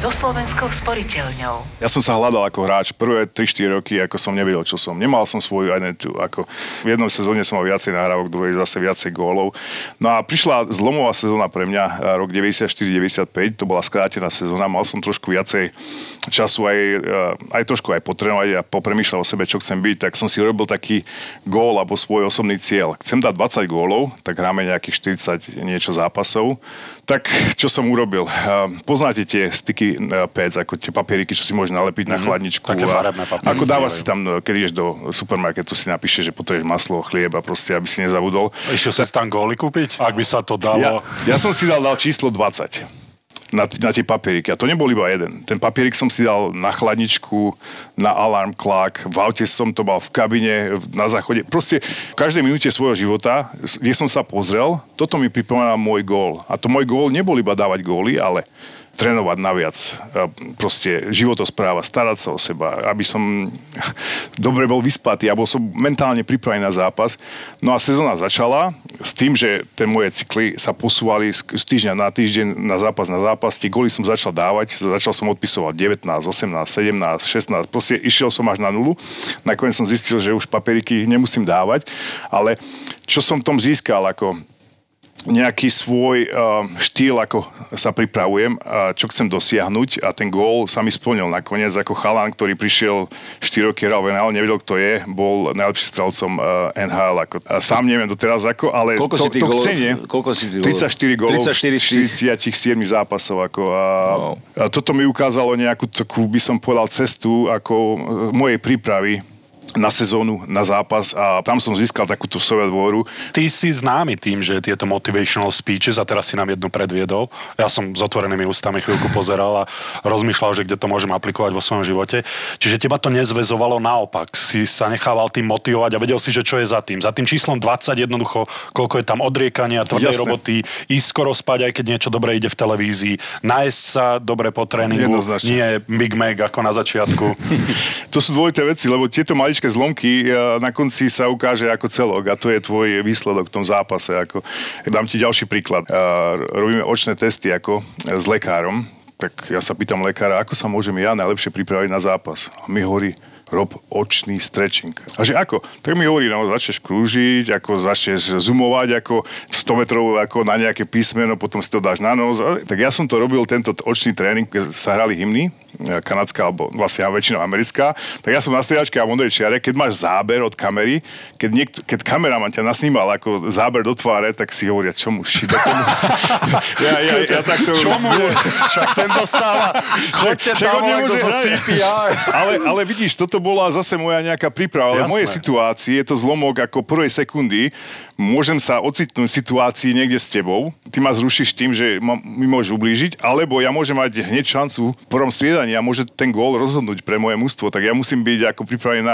so Slovenskou sporiteľňou. Ja som sa hľadal ako hráč prvé 3-4 roky, ako som nevedel, čo som. Nemal som svoju identitu. Ako v jednom sezóne som mal viacej nahrávok, v druhej zase viacej gólov. No a prišla zlomová sezóna pre mňa, rok 94-95, to bola skrátená sezóna. Mal som trošku viacej času aj trošku aj potrénovať a popremýšľal o sebe, čo chcem byť, tak som si robil taký gól alebo svoj osobný cieľ. Chcem dať 20 gólov, tak hráme nejakých 40 niečo zápasov. Tak, čo som urobil? Poznáte tie sticky pads, ako tie papieriky, čo si môžeš nalepiť na chladničku. Také farebné papieriky. Ako dávaš si tam, keď ideš do supermarketu, si napíšeš, že potrebuješ maslo, chlieb a proste, aby si nezabudol. Išiel si tam góly kúpiť? Ak by sa to dalo. Ja som si dal číslo 20. Na tie papieriky. A to nebol iba jeden. Ten papierik som si dal na chladničku, na alarm clock, v aute som to mal, v kabine, na záchode. Proste v každej minúte svojho života, kde som sa pozrel, toto mi pripomína môj gól. A to môj gól nebol iba dávať góly, ale trénovať naviac, proste životospráva, starať sa o seba, aby som dobre bol vyspatý, aby som mentálne pripravený na zápas. No a sezóna začala s tým, že tie moje cykly sa posúvali z týždňa na týždeň, na zápas, tie góly som začal dávať, začal som odpisovať 19, 18, 17, 16, proste išiel som až na nulu, nakoniec som zistil, že už papieriky nemusím dávať, ale čo som v tom získal, ako nejaký svoj štýl, ako sa pripravujem, čo chcem dosiahnuť a ten gól sa mi splnil nakoniec ako chalan, ktorý prišiel 4 roky hral, nevedel kto je, bol najlepším strelcom NHL. Ako. Sám neviem doteraz ako, ale koľko to chcenie. Koľko si ty golov? 34 gólov, 47 zápasov. Ako, wow. A toto mi ukázalo nejakú takú, by som povedal, cestu ako mojej prípravy na sezónu, na zápas a tam som získal takúto svoju dôveru. Ty si známy tým, že tieto motivational speeches a teraz si nám jednu predviedol. Ja som s otvorenými ústami chvíľku pozeral a rozmýšľal, že kde to môžem aplikovať vo svojom živote. Čiže teba to nezväzovalo, naopak. Si sa nechával tým motivovať a vedel si, že čo je za tým. Za tým číslom 20 jednoducho, koľko je tam odriekania, tvrdej roboty, ísť skoro spať, aj keď niečo dobre ide v televízii, nájsť sa dobre po tréningu, nie Big Mac ako na začiatku. To sú dvojité veci, lebo tieto mali zlomky na konci sa ukáže ako celok a to je tvoj výsledok v tom zápase. Ako. Dám ti ďalší príklad. Robíme očné testy ako s lekárom. Tak ja sa pýtam lekára, ako sa môžem ja najlepšie pripraviť na zápas. A mi hovorí, rob očný stretching. A že ako? Tak mi hovorí, no, začneš krúžiť, ako začneš zoomovať, ako 100 metrov ako na nejaké písmeno, potom si to dáš na nos. Tak ja som to robil, tento očný tréning, keď sa hrali hymny, kanadská, alebo vlastne väčšinou americká, tak ja som na striedačke a modrej čiare, keď máš záber od kamery, keď kameraman ťa nasnímal ako záber do tváre, tak si hovoria, čomu šiba tomu? Ja takto... Čomu? Však ten dostáva. Chodte tam, ako zo CPR. Ale vidíš, toto bola zase moja nejaká príprava, ale v mojej situácii je to zlomok ako prvej sekundy. Môžem sa ocitnúť v situácii niekde s tebou, ty ma zrušíš tým, že mi môžeš ublížiť, alebo ja môžem mať hneď šancu v prvom striedaní a môže ten gól rozhodnúť pre moje mužstvo, tak ja musím byť ako pripravený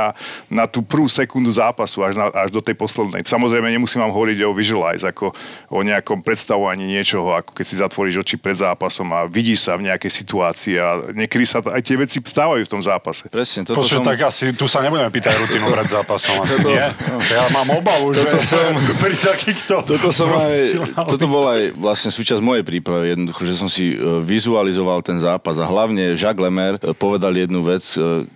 na tú prvú sekundu zápasu až do tej poslednej. Samozrejme, nemusím vám hovoriť o visualize, ako o nejakom predstavovaní niečoho, ako keď si zatvoríš oči pred zápasom a vidíš sa v nejakej situácii a niekedy sa aj tie veci stávajú v tom zápase. Presne, toto som... Tak asi tu sa nebudeme pýtať rutinu pred zápasom, asi toto... nie? Ja mám obavu, že... pri takýchto... Toto bol aj vlastne súčasť mojej prípravy, jednoducho, že som si vizualizoval ten zápas a hlavne Jacques Lemaire povedal jednu vec,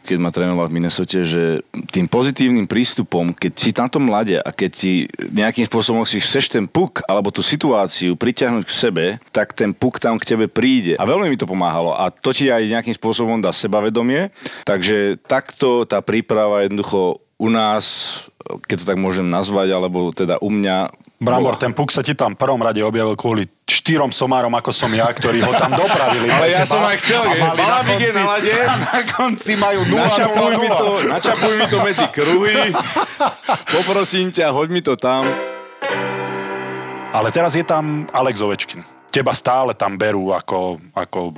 keď ma trénoval v Minnesote, že tým pozitívnym prístupom, keď si na tom ľade a keď ti nejakým spôsobom si chceš ten puk alebo tú situáciu pritiahnuť k sebe, tak ten puk tam k tebe príde. A veľmi mi to pomáhalo a to ti aj nejakým spôsobom dá sebavedomie, takže takto tá príprava jednoducho u nás, keď to tak môžem nazvať, alebo teda u mňa... Bramor, ten puk sa ti tam v prvom rade objavil kvôli 4 somárom, ako som ja, ktorí ho tam dopravili. Ale ja som aj chcel, že Valábik je na lade. A na konci majú 0-0. Načapuj mi to medzi kruhy. Poprosím ťa, hoď mi to tam. Ale teraz je tam Alex Ovečkin. Teba stále tam berú ako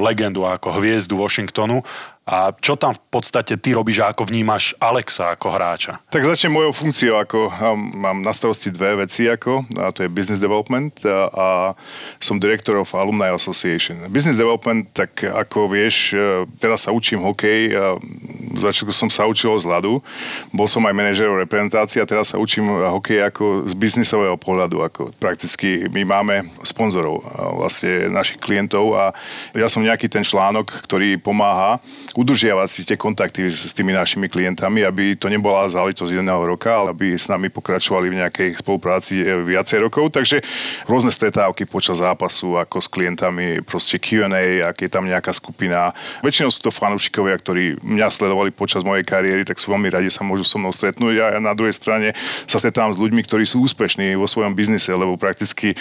legendu, ako hviezdu Washingtonu. A čo tam v podstate ty robíš, ako vnímaš Alexa ako hráča? Tak začnem mojou funkciou, ako mám na starosti dve veci, ako, a to je business development a som director of Alumni Association. Business development, tak ako vieš, teraz sa učím hokej, v začiatku som sa učil z ľadu, bol som aj manažer reprezentácie a teraz sa učím hokej ako z biznisového pohľadu, ako prakticky my máme sponzorov, vlastne našich klientov a ja som nejaký ten článok, ktorý pomáha udržiavať si tie kontakty s tými našimi klientami, aby to nebola záležitosť jedného roka, ale aby s nami pokračovali v nejakej spolupráci viacej rokov. Takže rôzne stretávky počas zápasu, ako s klientami, proste Q&A, ak je tam nejaká skupina. Väčšinou sú to fanúšikovia, ktorí mňa sledovali počas mojej kariéry, tak sú veľmi radi, sa môžu so mnou stretnúť. A ja na druhej strane sa stretávam s ľuďmi, ktorí sú úspešní vo svojom biznise, lebo prakticky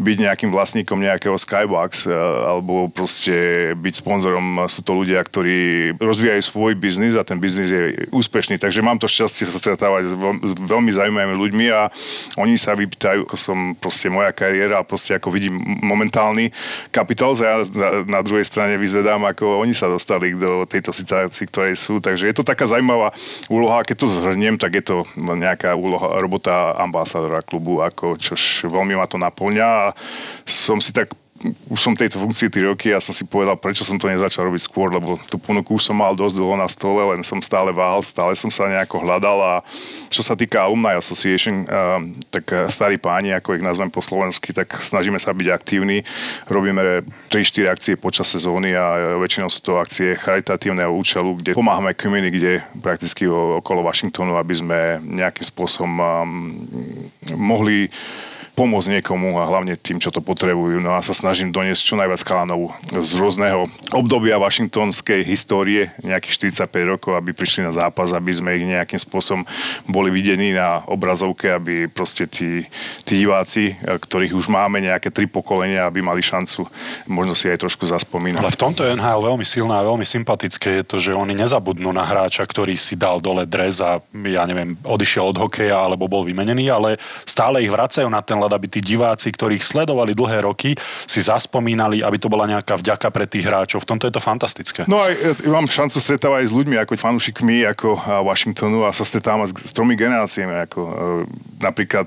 byť nejakým vlastníkom nejakého Skybox alebo proste byť sponzorom, sú to ľudia, ktorí rozvíjajú svoj biznis a ten biznis je úspešný. Takže mám to šťastie sa stretávať s veľmi zaujímavými ľuďmi a oni sa vypýtajú, ako som proste moja kariéra a proste ako vidím momentálny Capitals a ja na druhej strane vyzvedám, ako oni sa dostali do tejto situácii, ktorej sú. Takže je to taká zaujímavá úloha. Keď to zhrniem, tak je to nejaká úloha, robota ambasádora klubu, ako čož veľmi ma to naplňa. A už som tejto funkcii 3 roky a som si povedal, prečo som to nezačal robiť skôr, lebo tú ponuku už som mal dosť dlho na stole, len som stále váhal, stále som sa nejako hľadal a čo sa týka Alumni Association, tak starí páni, ako ich nazvem po slovensky, tak snažíme sa byť aktívni. Robíme 3-4 akcie počas sezóny a väčšinou sú to akcie charitatívneho účelu, kde pomáhame community, kde prakticky okolo Washingtonu, aby sme nejakým spôsobom mohli pomôcť niekomu a hlavne tým, čo to potrebujú. No a sa snažím doniesť čo najviac chalanov z rôzneho obdobia washingtonskej histórie, nejakých 45 rokov, aby prišli na zápas, aby sme ich nejakým spôsobom boli videní na obrazovke, aby proste tí diváci, ktorých už máme nejaké 3 pokolenia, aby mali šancu možno si aj trošku zaspomínať. Ale v tomto je NHL veľmi silná a veľmi sympatické je to, že oni nezabudnú na hráča, ktorý si dal dole dres a odišiel od hokeja alebo bol vymenený, ale stále ich vracajú na ten aby tí diváci, ktorých sledovali dlhé roky, si zaspomínali, aby to bola nejaká vďaka pre tých hráčov. V tomto je to fantastické. No a ja mám šancu stretávať aj s ľuďmi, ako fanúšikmi, ako Washingtonu a sa stretávam s 3 generáciami. Ako, napríklad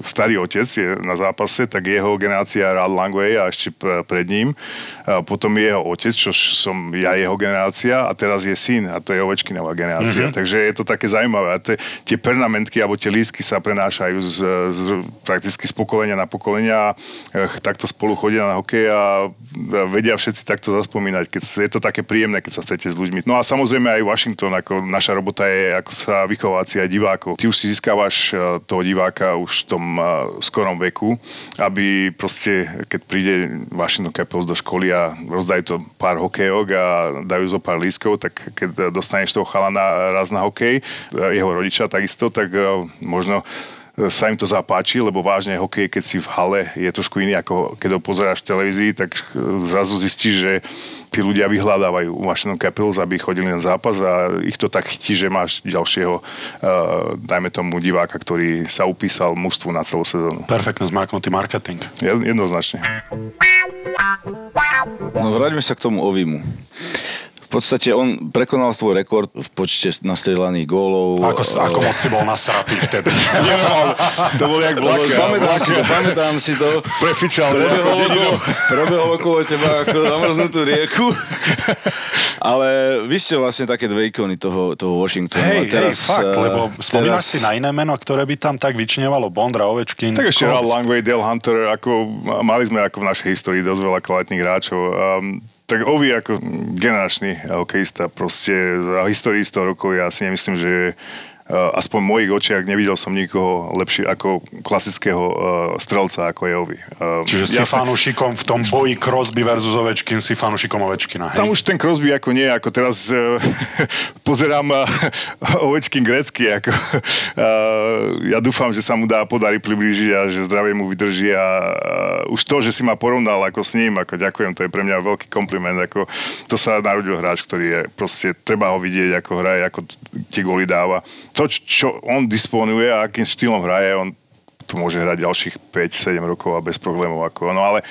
starý otec je na zápase, tak jeho generácia Rod Langway a ešte pred ním. A potom je jeho otec, čo som ja jeho generácia a teraz je syn a to je Ovečkinová generácia. Mm-hmm. Takže je to také zaujímavé. Tie pernamentky alebo tie lístky sa prenášajú z prakticky z pokolenia na pokolenia takto spolu chodia na hokej a vedia všetci takto zaspomínať. Je to také príjemné, keď sa stretnete s ľuďmi. No a samozrejme aj Washington, ako naša robota je, ako sa vychovácia divákov. Ty už si získavaš toho diváka už v tom skorom veku, aby proste, keď príde Washington Capitals do školy a rozdajú to pár hokejok a dajú zo pár lístkov, tak keď dostaneš toho chalana raz na hokej, jeho rodiča takisto, tak možno sa im to zapáči, lebo vážne hokej, keď si v hale, je trošku iný, ako keď ho pozeráš v televízii, tak zrazu zistíš, že tí ľudia vyhľadávajú Washington Capitals, aby chodili na zápas a ich to tak chtí, že máš ďalšieho, dajme tomu, diváka, ktorý sa upísal mužstvu na celú sezónu. Perfektne zmáknutý marketing. Jednoznačne. No vráťme sa k tomu Ovimu. V podstate on prekonal svoj rekord v počte nastrieľaných gólov. Ako moc si bol nasratý vtedy. To bol jak Blaka. Pamätám si to. Prefičal. Prebehol okolo teba ako zamrznutú rieku. Ale vy ste vlastne také dve ikony toho Washingtonu. Fakt, lebo spomínaš si na iné meno, ktoré by tam tak vyčnevalo. Bondra, Ovečkin. Tak ešte Langway, Dale Hunter. Mali sme ako v našej histórii dosť veľa kvalitných hráčov. Tak Ovi ako generačný hokejista proste za histórii 100 rokov ja si nemyslím, že aspoň v mojich očiach nevidel som nikoho lepšie ako klasického strelca ako je Ovi. Čiže si fanúšikom v tom boji Crosby versus Ovečkin, si fanúšikom Ovečkina. Hej? Tam už ten Crosby ako nie, ako teraz pozerám Ovečkin grécky. Ja dúfam, že sa mu podarí priblížiť a že zdravie mu vydrží a už to, že si ma porovnal ako s ním, ako ďakujem, to je pre mňa veľký kompliment, ako to sa narodil hráč, ktorý je proste, treba ho vidieť, ako hraje, ako tie góly dáva. To, čo on disponuje a akým štýlom hraje, on tu môže hrať ďalších 5-7 rokov a bez problémov. Ako, no ale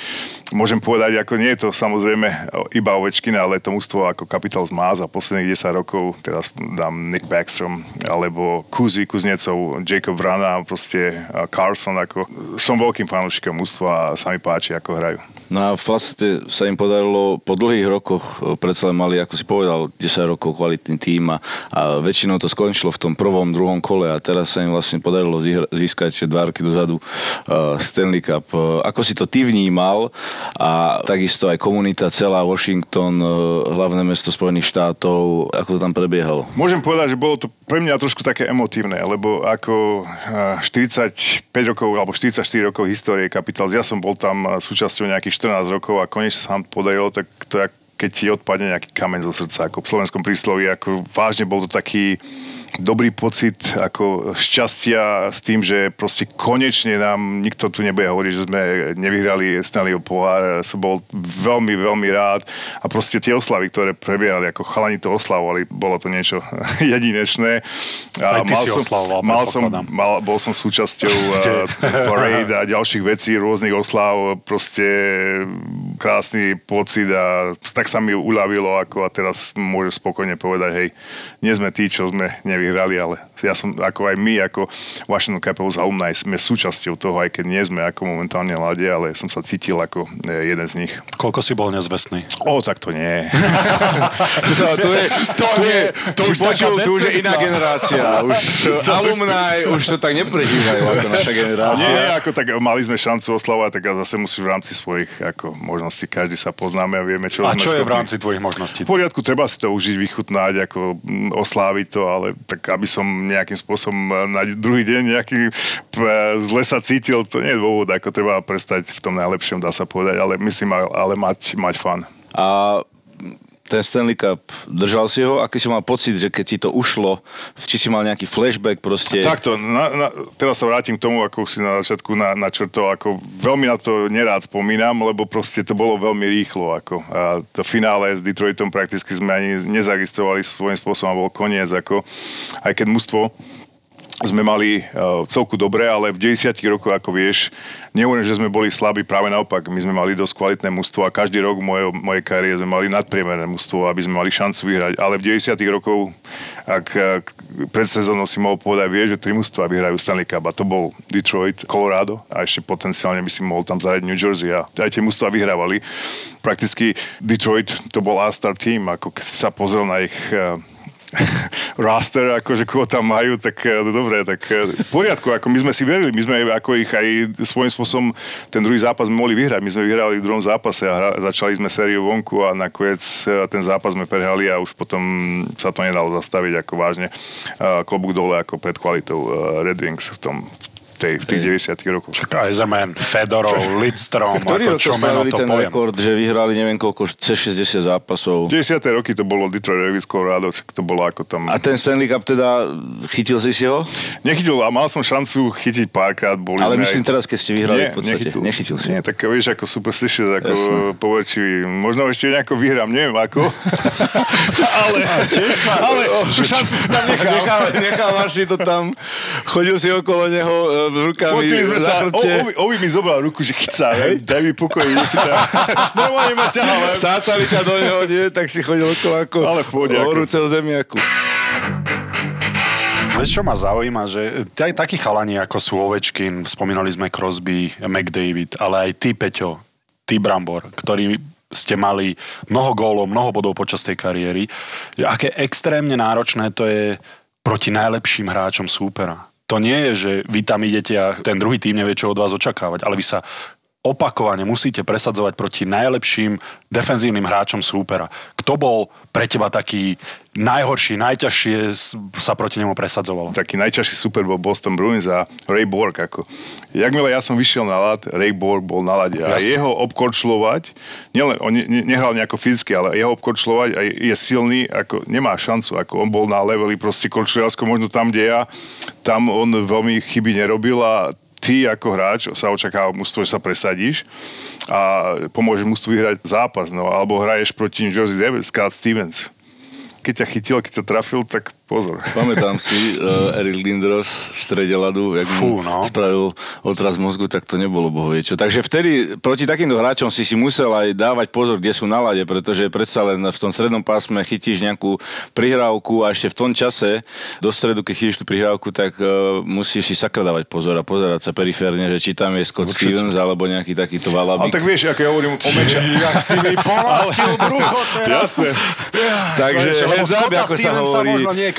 môžem povedať, ako nie je to samozrejme iba Ovečkin, ale to mužstvo ako Capitals má za posledných 10 rokov, teraz dám Nick Backstrom, alebo Kuznecov, Jacob Vrana, proste Carson, ako som veľkým fanúšikom mužstva a sa mi páči, ako hrajú. No a v podstate sa im podarilo po dlhých rokoch, predsa mali, ako si povedal, 10 rokov kvalitný tím a väčšinou to skončilo v tom prvom, druhom kole a teraz sa im vlastne podarilo získať 2 roky dozadu Stanley Cup. Ako si to ty vnímal a takisto aj komunita celá Washington, hlavné mesto Spojených štátov, ako to tam prebiehalo? Môžem povedať, že bolo to pre mňa trošku také emotívne, lebo ako 45 rokov alebo 44 rokov histórie Capitals, ja som bol tam súčasťou nejakých 14 rokov a konečne sa nám podarilo, tak to je, keď ti odpadne nejaký kameň zo srdca, ako v slovenskom prísloví, ako vážne bol to taký dobrý pocit, ako šťastia s tým, že proste konečne nám nikto tu nebude hovoriť, že sme nevyhrali Stanleyho pohár. Som bol veľmi, veľmi rád a proste tie oslavy, ktoré prebiehali, ako chalani to oslavovali, bolo to niečo jedinečné. Aj ty si oslavoval. Bol som súčasťou parade a ďalších vecí, rôznych oslav, proste krásny pocit a tak sa mi uľavilo, ako a teraz môžem spokojne povedať, hej, nie sme tí, čo sme nevyhrali, ale ja som, ako aj my, ako Washington Capitals alumni, sme súčasťou toho, aj keď nie sme ako momentálne mladí, ale som sa cítil ako jeden z nich. Koľko si bol nezvestný? O, tak to nie. To už počul, to už je iná generácia. Už alumni, už to tak neprežívajú ako naša generácia. Nie, ako tak mali sme šancu oslavovať, tak ja zase musím v rámci svojich ako možností, každý sa poznáme a vieme, čo sme schopní. A čo je v rámci tvojich možností? V poriadku, treba si to užiť, vychutnať, ako osláviť to, ale tak aby som nejakým spôsobom na druhý deň nejaký zle sa cítil, to nie je dôvod, ako treba prestať v tom najlepšom, dá sa povedať, ale myslím, ale mať fun. A ten Stanley Cup, držal si ho? Aký si mal pocit, že keď ti to ušlo, či si mal nejaký flashback proste? Takto, teraz sa vrátim k tomu, ako si na začiatku načrtol, ako veľmi na to nerád spomínam, lebo proste to bolo veľmi rýchlo, ako a to finále s Detroitom prakticky sme ani nezaregistrovali svojím spôsobom a bol koniec, ako aj keď mužstvo sme mali celku dobre, ale v 90 rokoch, ako vieš, nehovorím, že sme boli slabí, práve naopak. My sme mali dosť kvalitné mužstvo a každý rok mojej kariére sme mali nadpriemerné mužstvo, aby sme mali šancu vyhrať. Ale v 90 rokoch, ak pred sezónou si mohol povedať, vieš, že 3 mužstva vyhrajú Stanley Cup a to bol Detroit, Colorado a ešte potenciálne by si mohol tam zaradiť New Jersey a aj tie mužstva vyhrávali. Prakticky Detroit to bol all-star team, ako keď sa pozrel na ich roster, akože koho tam majú, tak dobre, tak v poriadku, ako my sme si verili, my sme ako ich aj svojím spôsobom, ten druhý zápas sme mohli vyhrať, my sme vyhrali v druhom zápase a začali sme sériu vonku a nakoniec ten zápas sme prehrali a už potom sa to nedalo zastaviť, ako vážne klobúk dole, ako pred kvalitou Red Wings v tých 90 rokoch. Aj za men Fedorov, Lidström, ako čo meno to poviem. Ktorý rok spravili ten rekord, že vyhrali neviem koľko, cez 60 zápasov? 90. roky to bolo Detroit Red Wings, Colorado, to bolo ako tam. A ten Stanley Cup teda, chytil si ho? Nechytil, a mal som šancu chytiť párkrát. Ale myslím teraz, keď ste vyhrali v podstate. Nechytil si. Nie, tak vieš, ako superstitious, ako poverčivý. Možno ešte nejako vyhrám, neviem ako. ale tú šancu si tam nechal, vážne to tam. Chodil si okolo neho, rukami na chrbte. Ovi mi zobral ruku, že chca, daj mi pokoj, nechytá. Normálne ma ťahal. Sácali ťa do neho, nie? Tak si chodil okolo ako o ruce o zemiaku. Vieš, čo ma zaujíma, že aj takí chalani, ako sú Ovečkin, spomínali sme Crosby, McDavid, ale aj ty, Peťo, ty, Brambor, ktorý ste mali mnoho gólov, mnoho bodov počas tej kariéry. Aké extrémne náročné to je proti najlepším hráčom súpera. To nie je, že vy tam idete a ten druhý tým nevie, čo od vás očakávať, ale vy sa opakovane musíte presadzovať proti najlepším defenzívnym hráčom súpera. Kto bol pre teba taký najhorší, najťažšie sa proti nemu presadzovalo? Taký najťažší súper bol Boston Bruins a Ray Borg. Ako. Jakmile ja som vyšiel na ľad, Ray Borg bol na ľade. A jeho obkorčľovať, on nehral nejako fyzicky, ale jeho obkorčľovať je silný, ako nemá šancu. Ako on bol na leveli, proste korčľovasko možno tam, kde ja, tam on veľmi chyby nerobil a ty ako hráč sa očakáva mužstvo, že sa presadíš a pomôžeš mužstvu vyhrať zápas, no, alebo hraješ proti New Jersey Devils, Scott Stevens. Keď ťa chytil, keď ťa trafil, tak Pozor. Pamätám si, Erik Lindros v strede ľadu, jak mu spravil otraz mozgu, tak to nebolo bohoviečo. Takže vtedy proti takýmto hráčom si musel aj dávať pozor, kde sú na ľade, pretože predsa len v tom strednom pásme chytíš nejakú prihrávku a ešte v tom čase do stredu, keď chytíš tú prihrávku, tak musíš si sakra dávať pozor a pozerať sa periférne, že či tam je Scott Stevens alebo nejaký takýto Valábik. Ale tak vieš, ako ja hovorím o meče, jak si mi polastil brucho teraz. Jasne. Takže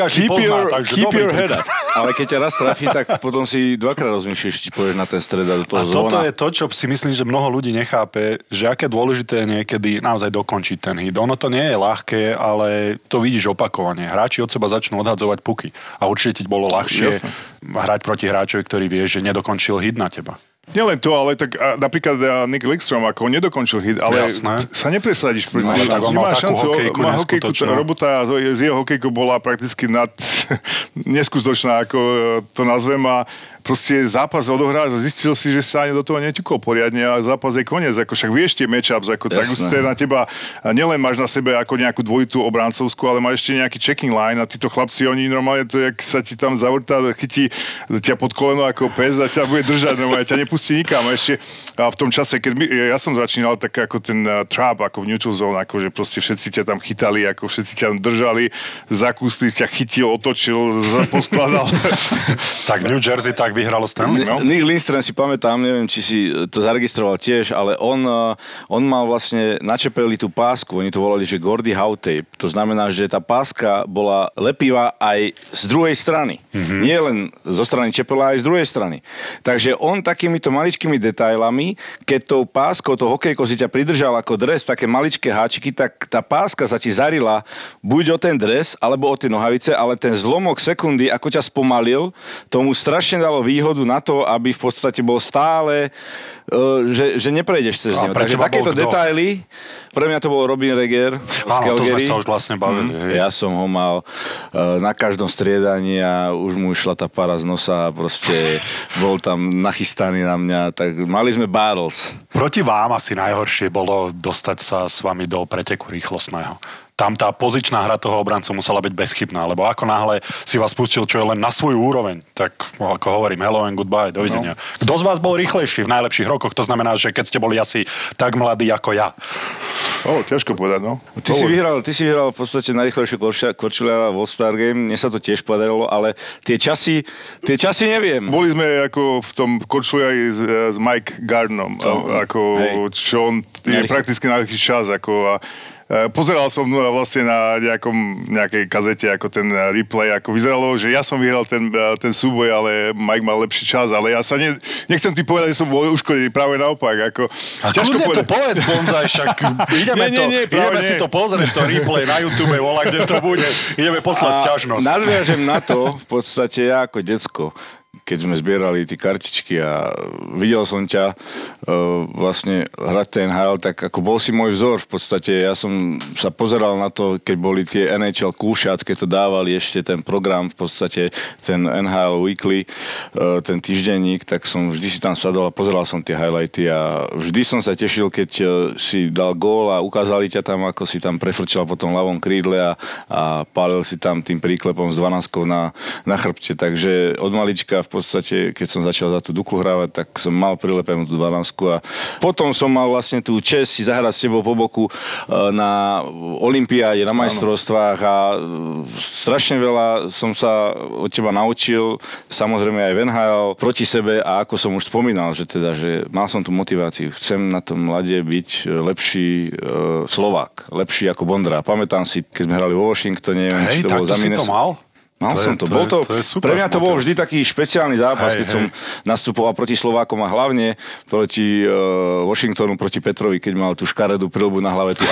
keep your, pozná, takže keep your head up. Ale keď ťa raz trafí, tak potom si dvakrát rozmýšľaš, či pôjdeš na ten stred do toho zóna. A toto je to, čo si myslím, že mnoho ľudí nechápe, že aké dôležité je niekedy naozaj dokončiť ten hit. Ono to nie je ľahké, ale to vidíš opakovane. Hráči od seba začnú odhadzovať puky. A určite ti bolo ľahšie hrať proti hráčovi, ktorý vieš, že nedokončil hit na teba. Nielen to, ale tak napríklad Nick Lidström, ako on nedokončil hit, ale sa nepresadíš. No, tak on mal takú šancu, hokejku neskutočnú. Robota z jeho hokejku bola prakticky neskutočná, ako to nazvem, a proste zápas odohráš a zistil si, že sa ani do toho neťukol poriadne a zápas je koniec. Ako však vieš tie matchups, ako tak už ste na teba, nielen máš na sebe ako nejakú dvojitú obrancovskú, ale máš ešte nejaký checking line a títo chlapci, oni normálne to, jak sa ti tam zavrtá, chytí ťa pod koleno ako pes a ťa bude držať, normálne ťa nepustí nikam. A ešte v tom čase, keď ja som začínal tak ako ten trap, ako v neutral zone, ako že proste všetci ťa tam chytali, ako všetci ťa držali, zakúsli, ťa chytil, otočil, poskladal. Tak New Jersey tak vyhralo Stanley, no? Nick Lidström, si pamätám, neviem, či si to zaregistroval tiež, ale on mal vlastne načepeli tú pásku, oni to volali, že Gordie Howe tape. To znamená, že tá páska bola lepivá aj z druhej strany. Mm-hmm. Nie len zo strany čepela, aj z druhej strany. Takže on takýmito maličkými detailami, keď tou páskou, to hokejko si ťa pridržal ako dres, také maličké háčiky, tak tá páska sa ti zarila buď o ten dres, alebo o tie nohavice, ale ten zlomok sekundy, ako ťa spomalil, tomu strašne dalo výhodu na to, aby v podstate bol stále, že neprejdeš cez neho. Takže takéto detaily, pre mňa to bol Robin Reger z Calgary. To sme sa už vlastne bavili. Ja som ho mal na každom striedaní a už mu išla tá para z nosa a proste bol tam nachystaný na mňa. Tak mali sme battles. Proti vám asi najhoršie bolo dostať sa s vami do preteku rýchlostného. Tam tá pozičná hra toho obrancu musela byť bezchybná, lebo ako náhle si vás pustil, čo je len na svoju úroveň, tak ako hovorím, hello and goodbye, dovidenia. No. Kto z vás bol rýchlejší v najlepších rokoch? To znamená, že keď ste boli asi tak mladí ako ja. Ťažko povedať, no. Ty si vyhral v podstate najrýchlejšie Korčuliara v All-Star Game, mne sa to tiež podarilo, ale tie časy neviem. Boli sme ako v tom Korčuliari s Mike Gardnerom, ako čo on je prakticky najrýchlejší čas, ako pozeral som vlastne na nejakej kazete, ako ten replay, ako vyzeralo, že ja som vyhral ten súboj, ale Mike mal lepší čas, ale ja sa nechcem ti povedať, že som bol uškodený, práve naopak. Ako ľudia to povedz, Bonzaj, však ideme si to pozrieť, to replay na YouTube, vola, kde to bude, ideme poslať sťažnosť. Nadviažem na to, v podstate ja ako decko, keď sme zbierali tie kartičky a videl som ťa vlastne hrať ten NHL, tak ako bol si môj vzor v podstate. Ja som sa pozeral na to, keď boli tie NHL Cool Shots, keď to dávali ešte ten program, v podstate ten NHL Weekly, ten týždenník, tak som vždy si tam sadol a pozeral som tie highlighty a vždy som sa tešil, keď si dal gól a ukázali ťa tam, ako si tam prefrčal po tom ľavom krídle a pálil si tam tým príklepom s 12-kou na chrbte. Takže od malička v podstate, keď som začal za tú Duklu hrávať, tak som mal prilepenú tú 12-ku a potom som mal vlastne tú česť si zahrať s tebou po boku na olympiáde, na majstrovstvách a strašne veľa som sa od teba naučil, samozrejme aj NHL proti sebe a ako som už spomínal, že mal som tú motiváciu, chcem na tom mlade byť lepší Slovák, lepší ako Bondra. Pamätám si, keď sme hrali vo Washingtone, neviem, či to bolo za Minnesota. Mal som to. Pre mňa to bol vždy taký špeciálny zápas, keď som nastupoval proti Slovákom a hlavne proti Washingtonu, proti Petrovi, keď mal tú škaredú prilbu na hlave, tú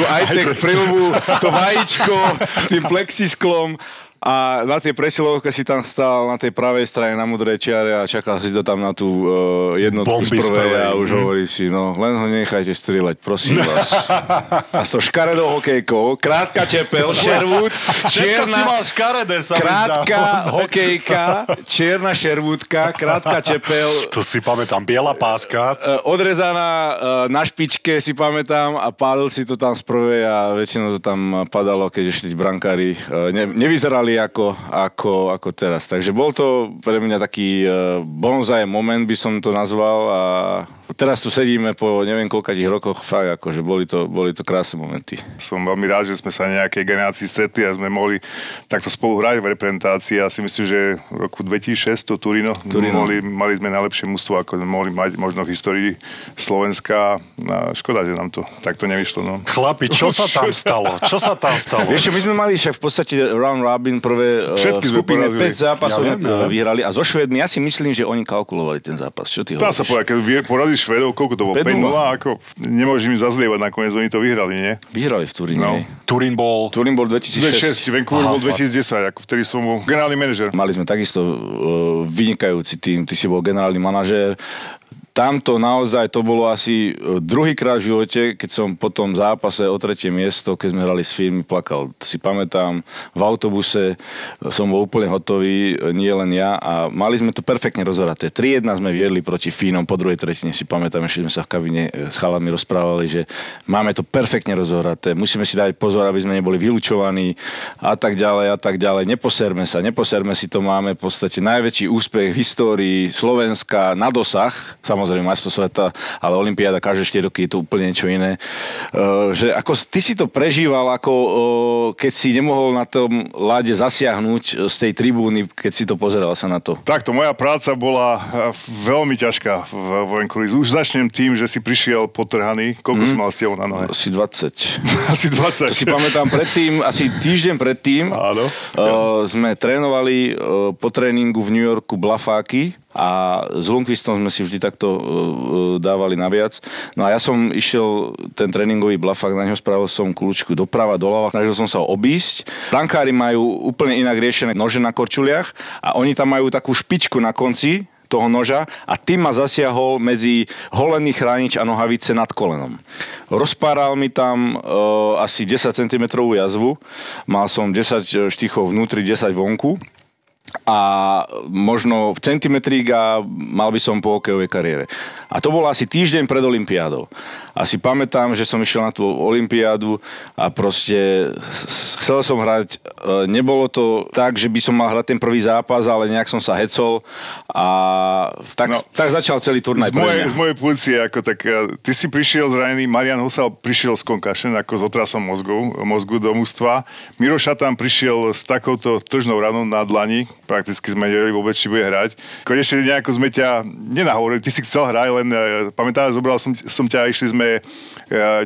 high-tech prilbu, to vajíčko s tým plexisklom. A na tej presilovke si tam stál na tej pravej strane na modrej čiare a čakal si to tam na tú jednotku z prvej a už hovorí si, no len ho nechajte strieľať, prosím vás. A s to škaredou hokejkou, krátka čepel, Sherwood, čierna, krátka hokejka, čierna Sherwoodka, krátka čepel. To si pamätám, biela páska. Odrezaná na špičke si pamätám a pálil si to tam z prvej a väčšinou to tam padalo, keď ešte brankári nevyzerali ako teraz. Takže bol to pre mňa taký bonzaj moment, by som to nazval a teraz tu sedíme po neviem koľkých rokoch, fakt akože boli to krásne momenty. Som veľmi rád, že sme sa na nejakej generácii stretli a sme mohli takto spolu hrať v reprezentácii a si myslím, že v roku 2006 to Turino. Mali sme najlepšie mužstvo, ako sme mohli mať možno v histórii Slovenska. A škoda, že nám to takto nevyšlo. No. Chlapi, čo sa tam stalo? Ešte my sme mali však v podstate round robin prvé skupiny, 5 zápasov vyhrali a so Švédmi, ja si myslím, že oni kalkulovali ten zápas. Čo ty hovoríš? Dá sa povedať, keď porazili Švédov, koľko to bolo? 5-0, ako nemôžem im zazlievať, nakoniec oni to vyhrali, nie? Vyhrali v Turíne. No. Turín bol 2006. Vancouver bol 2010, ako vtedy som bol generálny manažer. Mali sme takisto vynikajúci tým, ty si bol generálny manažér. Tamto naozaj, to bolo asi druhýkrát v živote, keď som po tom zápase o tretie miesto, keď sme hrali s Fínmi, plakal. Si pamätám, v autobuse som bol úplne hotový, nie len ja, a mali sme to perfektne rozhraté. 3-1 sme viedli proti Fínom, po druhej tretine si pamätám, ešte sme sa v kabine s chalami rozprávali, že máme to perfektne rozhraté, musíme si dať pozor, aby sme neboli vylučovaní a tak ďalej. Neposerme si to, máme v podstate najväčší úspech v histórii Slovenska na dosah, samozrejme majstvo sveta, ale olympiáda každé 4 roky je to úplne niečo iné. Že ako ty si to prežíval, ako keď si nemohol na tom ľade zasiahnuť z tej tribúny, keď si to pozeral sa na to. Takto, moja práca bola veľmi ťažká v Vancouveri. Už začnem tým, že si prišiel potrhaný. Koľko si mal stieľov na nohe? Asi 20. To si pamätám predtým, asi týždeň predtým. Áno. Sme trénovali po tréningu v New Yorku blafáky. A s Lundqvistom sme si vždy takto dávali naviac. No a ja som išiel ten tréningový blafák, na ňo spravil som kľúčku doprava, doľava, snažil som sa ho obísť. Brankári majú úplne inak riešené nože na korčuliach a oni tam majú takú špičku na konci toho noža a tým ma zasiahol medzi holený chránič a nohavice nad kolenom. Rozpáral mi tam asi 10 cm jazvu, mal som 10 štychov vnútri, 10 vonku. A možno centimetrík a mal by som po hokejovej kariére. A to bol asi týždeň pred olympiádou. A si pamätám, že som išiel na tú olympiádu a proste chcel som hrať. Nebolo to tak, že by som mal hrať ten prvý zápas, ale nejak som sa hecol a tak začal celý turnaj. Z mojej pulcie, ako tak, ty si prišiel zranený, Marián Hossa prišiel z concussion, ako s otrasom mozgu do mužstva. Miro Šatán prišiel s takouto tržnou ranou na dlani, prakticky sme nevedeli vôbec, či bude hrať. Konečne nejako sme ťa nenahovorili, ty si chcel hrať, len pamätáš, zobral som ťa a išli sme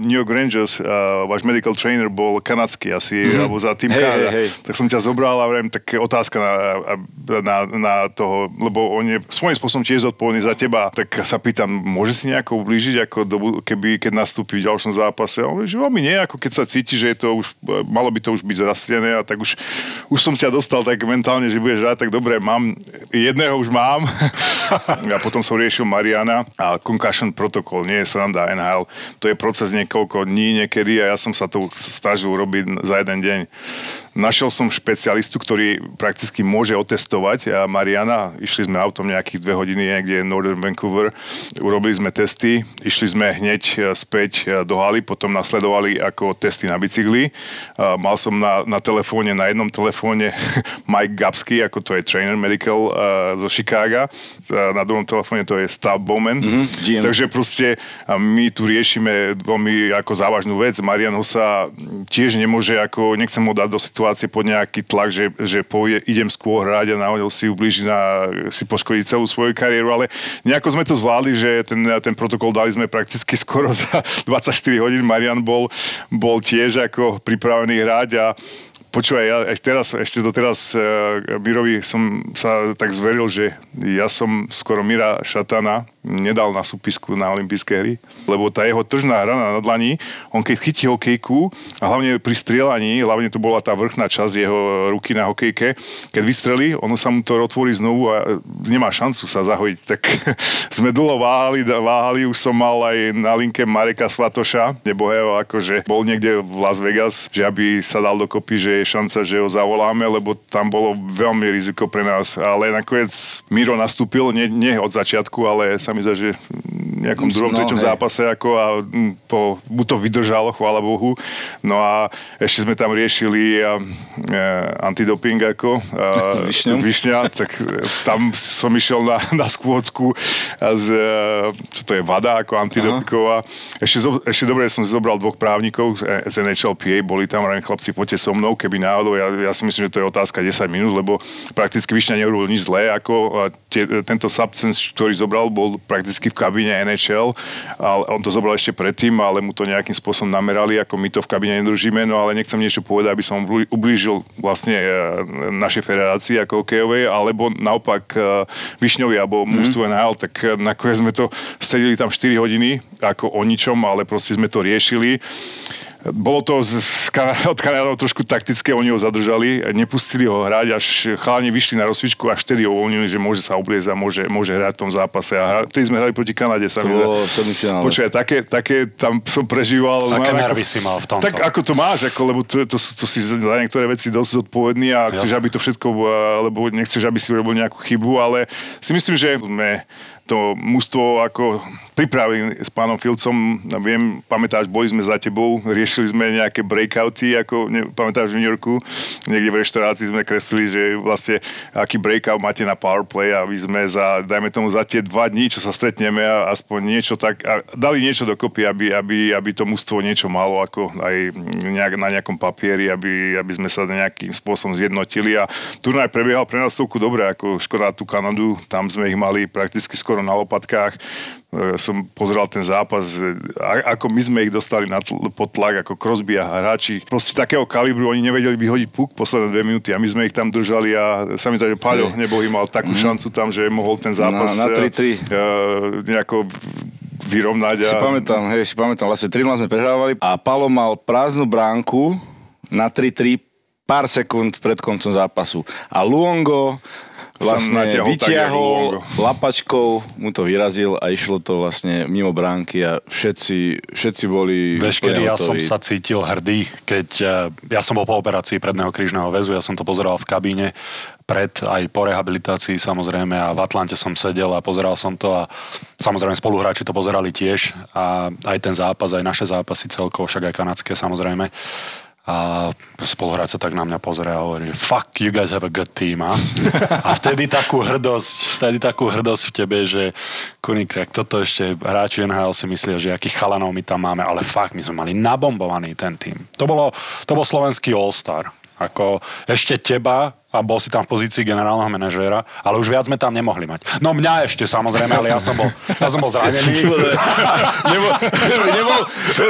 New York Rangers, váš medical trainer bol kanadský asi, alebo za Team Canada. Hey. Tak som ťa zobral a vrem, tak otázka na toho, lebo on je svojím spôsobom tiež zodpovedný za teba, tak sa pýtam, môže si nejako ublížiť, ako keď nastúpi v ďalšom zápase? A on je, že veľmi nie, ako keď sa cíti, že je to už, malo by to už byť zrastrené, a tak už som ťa dostal tak mentálne, že budeš rád, tak dobre, jedného už mám. A potom som riešil Mariana a concussion protokol, nie je sranda NHL, to je proces niekoľko dní niekedy a ja som sa to snažil robiť za jeden deň. Našiel som špecialistu, ktorý prakticky môže otestovať a Mariana, išli sme autom nejakých 2 hodiny niekde v Northern Vancouver, urobili sme testy, išli sme hneď späť do haly, potom nasledovali ako testy na bicykli. Mal som na jednom telefóne Mike Gapsky, ako to je trainer medical zo Chicaga, na druhom telefóne to je Stav Bowman, takže proste my tu riešime veľmi ako závažnú vec. Marián Hossa tiež nemôže, ako nechcem ho dať do situácie pod nejaký tlak, že povie, idem skôr hrať a naozaj si ublíži si poškodí celú svoju kariéru, ale nejako sme to zvládli, že ten protokol dali sme prakticky skoro za 24 hodín. Marian bol tiež ako pripravený hrať a počúvaj, ja ešte doteraz Mirovi som sa tak zveril, že ja som skoro Mira Šatana nedal na súpisku na olympijské hry, lebo tá jeho tržná rana na dlani, on keď chytí hokejku a hlavne pri strieľaní, hlavne to bola tá vrchná časť jeho ruky na hokejke, keď vystrelí, ono sa mu to otvorí znovu a nemá šancu sa zahojiť. Tak sme dlho váhali, už som mal aj na linke Mareka Svatoša, nebohého, akože bol niekde v Las Vegas, že aby sa dal dokopy, že je šanca, že ho zavoláme, lebo tam bolo veľmi riziko pre nás, ale nakoniec Miro nastúpil, nie od začiatku, ale sa mi zdá, že v nejakom druhom, treťom zápase ako a mu to vydržalo, chvála Bohu. No a ešte sme tam riešili antidoping ako Višňa, tak tam som išiel na skôdku z čo to je vada ako antidopingová. Ešte dobre, som zobral dvoch právnikov z NHLPA, boli tam len chlapci, poďte so mnou, keby náhodou, ja si myslím, že to je otázka 10 minút, lebo prakticky Višňa neurobil nič zlé, ako tento substance, ktorý zobral, bol prakticky v kabíne NHL, ale on to zobral ešte predtým, ale mu to nejakým spôsobom namerali, ako my to v kabíne nedržíme, no ale nechcem niečo povedať, aby som ublížil vlastne našej federácii ako hokejovej, alebo naopak Višňovi, alebo mužstvu NHL, tak nakoniec sme to sedeli tam 4 hodiny, ako o ničom, ale proste sme to riešili. Bolo to od Kanadov trošku taktické, oni ho zadržali, nepustili ho hrať, až chalani vyšli na rozcvičku, až vtedy ho uvoľnili, že môže sa obliecť a môže hrať v tom zápase. A vtedy sme hrali proti Kanade. Počkaj, také tam som prežíval. Aké nervy si mal v tomto? Tak ako to máš, ako, lebo to si za niektoré veci dosť odpovedný a chceš, aby to všetko, lebo nechceš, aby si urobil nejakú chybu, ale si myslím, že to mužstvo ako pripravili s pánom Filcom, viem, pamätáš, boli sme za tebou, riešili sme nejaké breakouty, ako pamätáš v New Yorku, niekde v reštaurácii sme kreslili, že vlastne aký breakout máte na powerplay a my sme za, dajme tomu, za tie 2 dní, čo sa stretneme a aspoň niečo tak, a dali niečo dokopy, aby to mužstvo niečo malo, ako aj na nejakom papieri, aby sme sa nejakým spôsobom zjednotili a turnaj prebiehal pre nás celku dobre, ako škoda tú Kanadu, tam sme ich mali prakticky skoro na lopatkách. Som pozeral ten zápas, ako my sme ich dostali pod tlak, ako Crosby a hráči. Proste takého kalibru, oni nevedeli vyhodiť puk posledné 2 minúty a my sme ich tam držali a sa mi zdá, že Paľo nebohý mal takú šancu tam, že mohol ten zápas na 3-3 nejako vyrovnať. Si pamätám, vlastne 3-0 sme prehrávali a Paľo mal prázdnu bránku na 3-3 pár sekúnd pred koncom zápasu. A Luongo vlastne vyťahol lapačkou, mu to vyrazil a išlo to vlastne mimo bránky a všetci boli... Veškedy ja som sa cítil hrdý, keď ja som bol po operácii predného krížneho väzu, ja som to pozeral v kabíne pred aj po rehabilitácii samozrejme a v Atlante som sedel a pozeral som to a samozrejme spoluhráči to pozerali tiež a aj ten zápas, aj naše zápasy celkovo, však aj kanadské samozrejme. A spoluhráč sa tak na mňa pozrie a hovorí, fuck, you guys have a good team, a? A vtedy takú hrdosť v tebe, že kuník, tak toto ešte hráči NHL si myslia, že akých chalanov my tam máme, ale fakt, my sme mali nabombovaný ten tým. To bol slovenský all-star. Ako ešte teba a bol si tam v pozícii generálneho manažéra, ale už viac sme tam nemohli mať. No mňa ešte samozrejme, ale ja som bol zranený.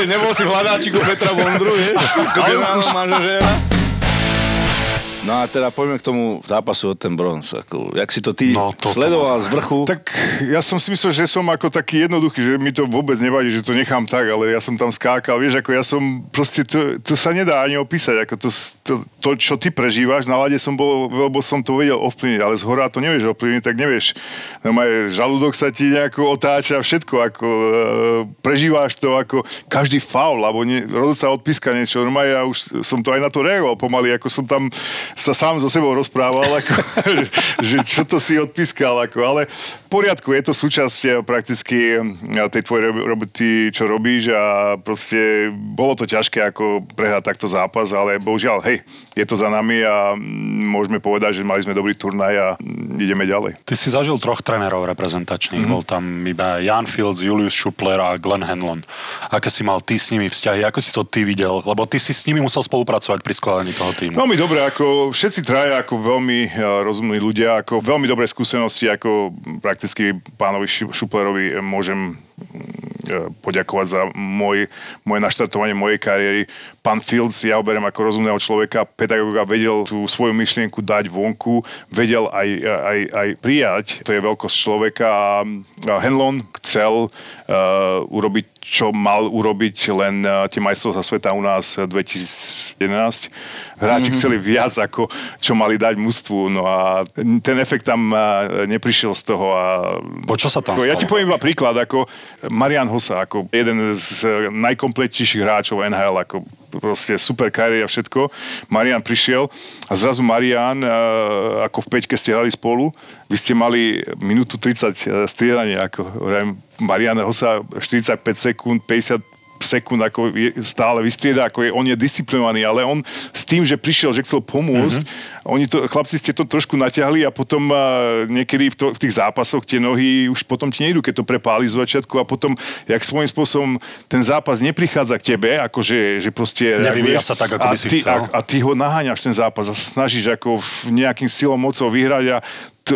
Nebol si v hľadáčiku Petra Bondru, vieš? Generálneho manažéra. No a teda poďme k tomu zápasu o ten bronz. Ako, jak si to ty sledoval z vrchu? Tak ja som si myslel, že som ako taký jednoduchý, že mi to vôbec nevadí, že to nechám tak, ale ja som tam skákal, vieš, ako ja som proste, to sa nedá ani opísať, ako to čo ty prežívaš, na lade som bol, lebo som to vedel ovplyvniť, ale z hora to nevieš ovplyvniť, tak nevieš. Žalúdok sa ti nejako otáča, všetko, ako prežívaš to, ako každý faul, alebo rozhodca odpíska niečo, ja už som to aj na to reagoval pomaly, ako som tam sa sám so sebou rozprával, ako, že čo to si odpískal, ako, ale v poriadku, je to súčasť prakticky tej tvojej roboty, čo robíš a proste bolo to ťažké, ako prehrať takto zápas, ale bohužiaľ, hej, je to za nami a môžeme povedať, že mali sme dobrý turnaj a ideme ďalej. Ty si zažil 3 trénerov reprezentačných, bol tam iba Ján Filc, Julius Šupler a Glenn Henlon. Aké si mal ty s nimi vzťahy, ako si to ty videl, lebo ty si s nimi musel spolupracovať pri skladaní toho týmu. No mi dobre, ako všetci traja ako veľmi rozumní ľudia, ako veľmi dobré skúsenosti, ako prakticky pánovi Šuplerovi môžem poďakovať za moje naštartovanie mojej kariéry. Pán Filc, ja ho beriem ako rozumného človeka, pedagóga, vedel tú svoju myšlienku dať vonku, vedel aj prijať, to je veľkosť človeka a Henlon chcel urobiť, čo mal urobiť, len tie majstrovstvá sveta u nás 2011. Hráči chceli viac, ako čo mali dať mužstvu, no a ten efekt tam neprišiel z toho. A bo čo sa tam stalo? Ja ti poviem iba príklad, ako Marián Hossa, ako jeden z najkompletnejších hráčov NHL, ako proste super kariéra a všetko. Marián prišiel a zrazu Marián, ako v peťke ste hrali spolu, vy ste mali minútu 30 strieľanie, ako Marián Hossa 45 sekúnd, 50 sekúnd, ako stále vystrieda, ako je, on je disciplinovaný, ale on s tým, že prišiel, že chcel pomôcť, oni to, chlapci ste to trošku natiahli a potom niekedy v tých zápasoch tie nohy už potom ti nejdú, keď to prepáli z začiatku a potom, jak svojím spôsobom ten zápas neprichádza k tebe, akože že proste... Nevyvíja sa tak, ako by si chcel. A ty ho naháňaš, ten zápas, a snažíš ako nejakým silom mocou vyhrať a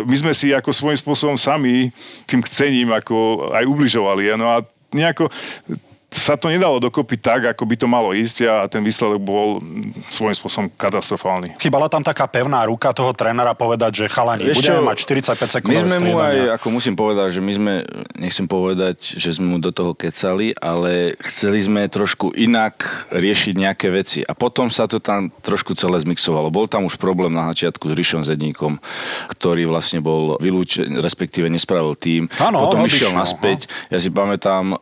my sme si ako svojím spôsobom sami tým chcením ako aj ubližovali. No a nejako sa to nedalo dokopy tak, ako by to malo ísť a ten výsledok bol svojím spôsobom katastrofálny. Chýbala tam taká pevná ruka toho trénera povedať, že chalani, budeme mať 45 sekúnd. My sme mu aj, ako musím povedať, že my sme, nechcem povedať, že sme mu do toho kecali, ale chceli sme trošku inak riešiť nejaké veci a potom sa to tam trošku celé zmixovalo. Bol tam už problém na začiatku s Rišom Zedníkom, ktorý vlastne bol vylúčený, respektíve nespravil tým. Áno, potom išiel naspäť. Ja si pamätám,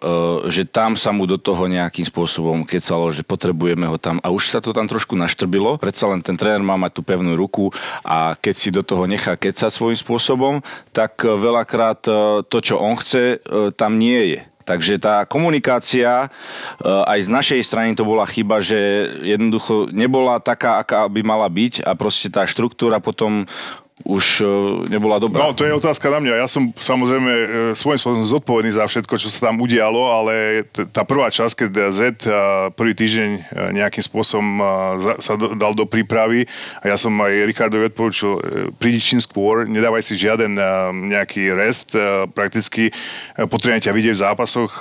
že tam sa mu do toho nejakým spôsobom kecalo, že potrebujeme ho tam a už sa to tam trošku naštrbilo. Predsa len ten tréner má mať tú pevnú ruku a keď si do toho nechá kecať svojím spôsobom, tak veľakrát to, čo on chce, tam nie je. Takže tá komunikácia, aj z našej strany to bola chyba, že jednoducho nebola taká, aká by mala byť a proste tá štruktúra potom už nebola dobrá. No, to je otázka na mňa. Ja som samozrejme svojím spôsobom zodpovedný za všetko, čo sa tam udialo, ale tá prvá časť, keď Z prvý týždeň nejakým spôsobom sa dal do prípravy a ja som aj Richardovi odporúčil, prídi čím skôr, nedávaj si žiaden nejaký rest, prakticky potrebujeme ťa vidieť v zápasoch,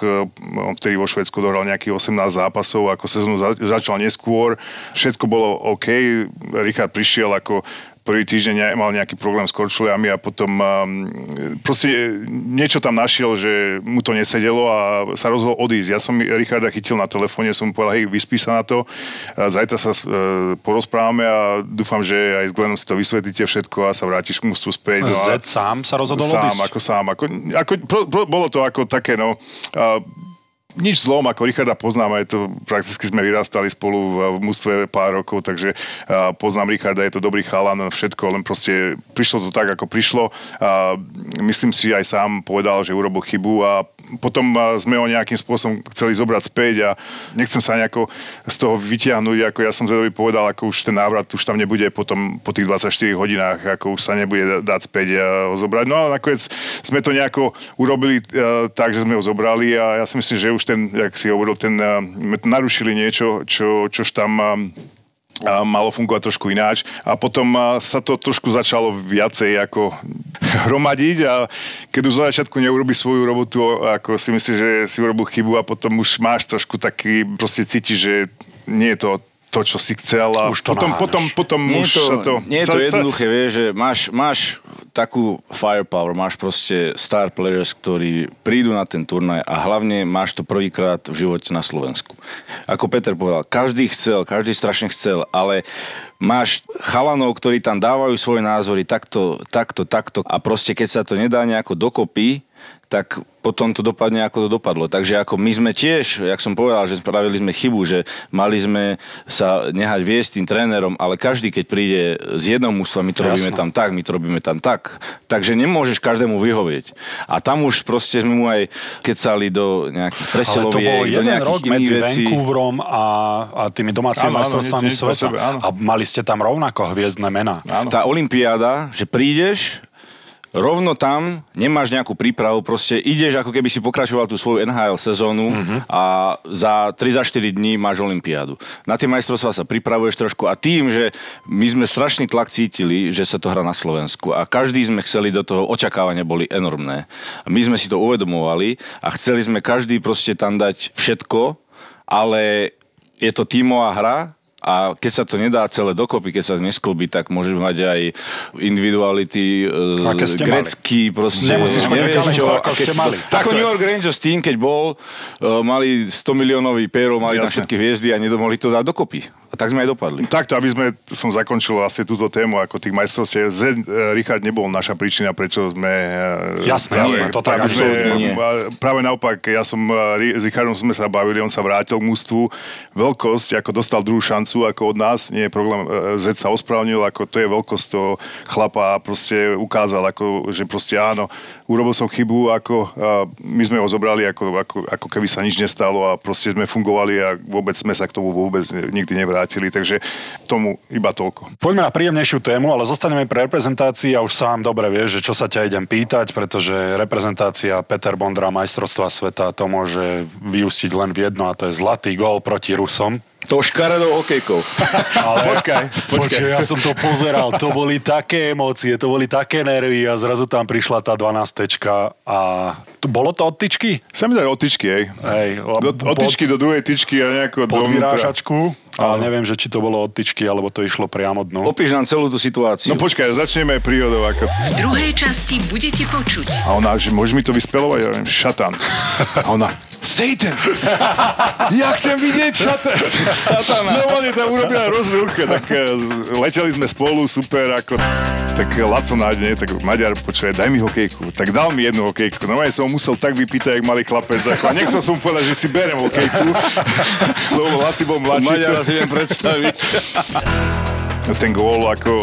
vtedy vo Švédsku dohral nejakých 18 zápasov, ako sezónu začal neskôr, všetko bolo OK, Richard prišiel ako prvý týždeň mal nejaký problém s korčuliami a potom proste niečo tam našiel, že mu to nesedelo a sa rozhodol odísť. Ja som Richarda chytil na telefóne, som mu povedal, hej, vyspí sa na to, zajtra sa porozprávame a dúfam, že aj s Glennom si to vysvetlíte všetko a sa vrátiš k mužstvu späť. No Zed sám sa rozhodol odísť? Sám, bolo to ako také, no... Nič zlom, ako Richarda poznáme, to prakticky sme vyrastali spolu v mužstve pár rokov, takže poznám Richarda, je to dobrý chalan, všetko, len proste prišlo to tak, ako prišlo. A myslím si, aj sám povedal, že urobil chybu a potom sme ho nejakým spôsobom chceli zobrať späť a nechcem sa nejako z toho vytiahnuť, ako ja som Zedovi povedal, ako už ten návrat už tam nebude potom po tých 24 hodinách, ako už sa nebude dať späť ho zobrať. No a nakoniec sme to nejako urobili tak, že sme ho zobrali a ja si myslím, že už ten, jak si hovoril, ten narušili niečo, čož tam malo fungovať trošku ináč. A potom sa to trošku začalo viacej ako hromadiť a keď už za začiatku neurobí svoju robotu, ako si myslíš, že si urobil chybu a potom už máš trošku taký, proste cítiš, že nie je to, čo si chcel a už to potom už sa to... Nie je to jednoduché, vieš, že máš takú firepower, máš proste star players, ktorí prídu na ten turnaj a hlavne máš to prvýkrát v živote na Slovensku. Ako Peter povedal, každý strašne chcel, ale máš chalanov, ktorí tam dávajú svoje názory takto a proste keď sa to nedá nejako dokopy, tak potom to dopadne, ako to dopadlo. Takže ako my sme tiež, jak som povedal, že spravili sme chybu, že mali sme sa nehať viesť tým trénerom, ale každý, keď príde z jednom mužstva, my to robíme tam tak. Takže nemôžeš každému vyhovieť. A tam už proste sme mu aj kecali do nejakých presiloviek, do nejakých iných vecí. Ale to bol jeden rok medzi Vancouverom a tými domácimi majstrovstvami sveta. A mali ste tam rovnako hviezdne mená. Áno. Tá olympiáda, že prídeš... Rovno tam nemáš nejakú prípravu, proste ideš, ako keby si pokračoval tú svoju NHL sezónu a za 3-4 dní máš olympiádu. Na tie majstrovstvá sa pripravuješ trošku a tým, že my sme strašný tlak cítili, že sa to hrá na Slovensku a každý sme chceli do toho, očakávania boli enormné. My sme si to uvedomovali a chceli sme každý proste tam dať všetko, ale je to tímová hra a keď sa to nedá celé dokopy, keď sa to nesklbí, tak môžeme mať aj individuality grecký, proste nevieš čo. Ako New York Rangers tým, keď bol, mali 100 miliónový péro, mali na všetky hviezdy a nedomohli to dať dokopy. A tak sme aj dopadli. Takto, aby som zakončil asi túto tému, ako tých majstrovstiev. Richard nebol naša príčina, prečo sme... Jasné, to tak absolútne nie. Práve naopak, ja som s Richardom sme sa bavili, on sa vrátil k mužstvu. Veľkosť, ako dostal druhú šancu, ako od nás, nie je problém. Zed sa ospravnil, ako to je veľkosť toho chlapa, proste ukázal, ako, že proste áno, urobil som chybu, ako my sme ho zobrali, ako keby sa nič nestalo a proste sme fungovali a vôbec sme sa k tomu vôbec nikdy nevrátili. Takže tomu iba toľko. Poďme na príjemnejšiu tému, ale zostaneme pri reprezentácii a už sám dobre vieš, že čo sa ťa idem pýtať, pretože reprezentácia Peter Bondra majstrovstva sveta to môže vyústiť len v jedno a to je zlatý gól proti Rusom. To škaredou okejkou. Ale počkaj, ja som to pozeral, to boli také emócie, to boli také nervy a zrazu tam prišla tá 12-tečka a bolo to od tyčky? Sa mi dali od tyčky, od tyčky do druhej tyčky a nejako pod vyrážačku. Ale neviem, že či to bolo od tyčky, alebo to išlo priamo dnu. Opíš nám celú tú situáciu. No počkaj, začneme príhodou. Ako... V druhej časti budete počuť. A ona, že môžeš mi to vyspelovať? Ja viem, Šatán. A ona, Satan! Ja chcem vidieť Šatana. No on je tam urobila rozruch. Tak leteli sme spolu, super, ako... Tak Laco nádne, tak Maďar, počuje, daj mi hokejku. Tak dal mi jednu hokejku. No aj som musel tak vypýtať, jak malý chlapec. Ako... Nechcel som povedať, že si berem hokejku. Lebo Laci bol mladší. Viem predstaviť. Ten gól, ako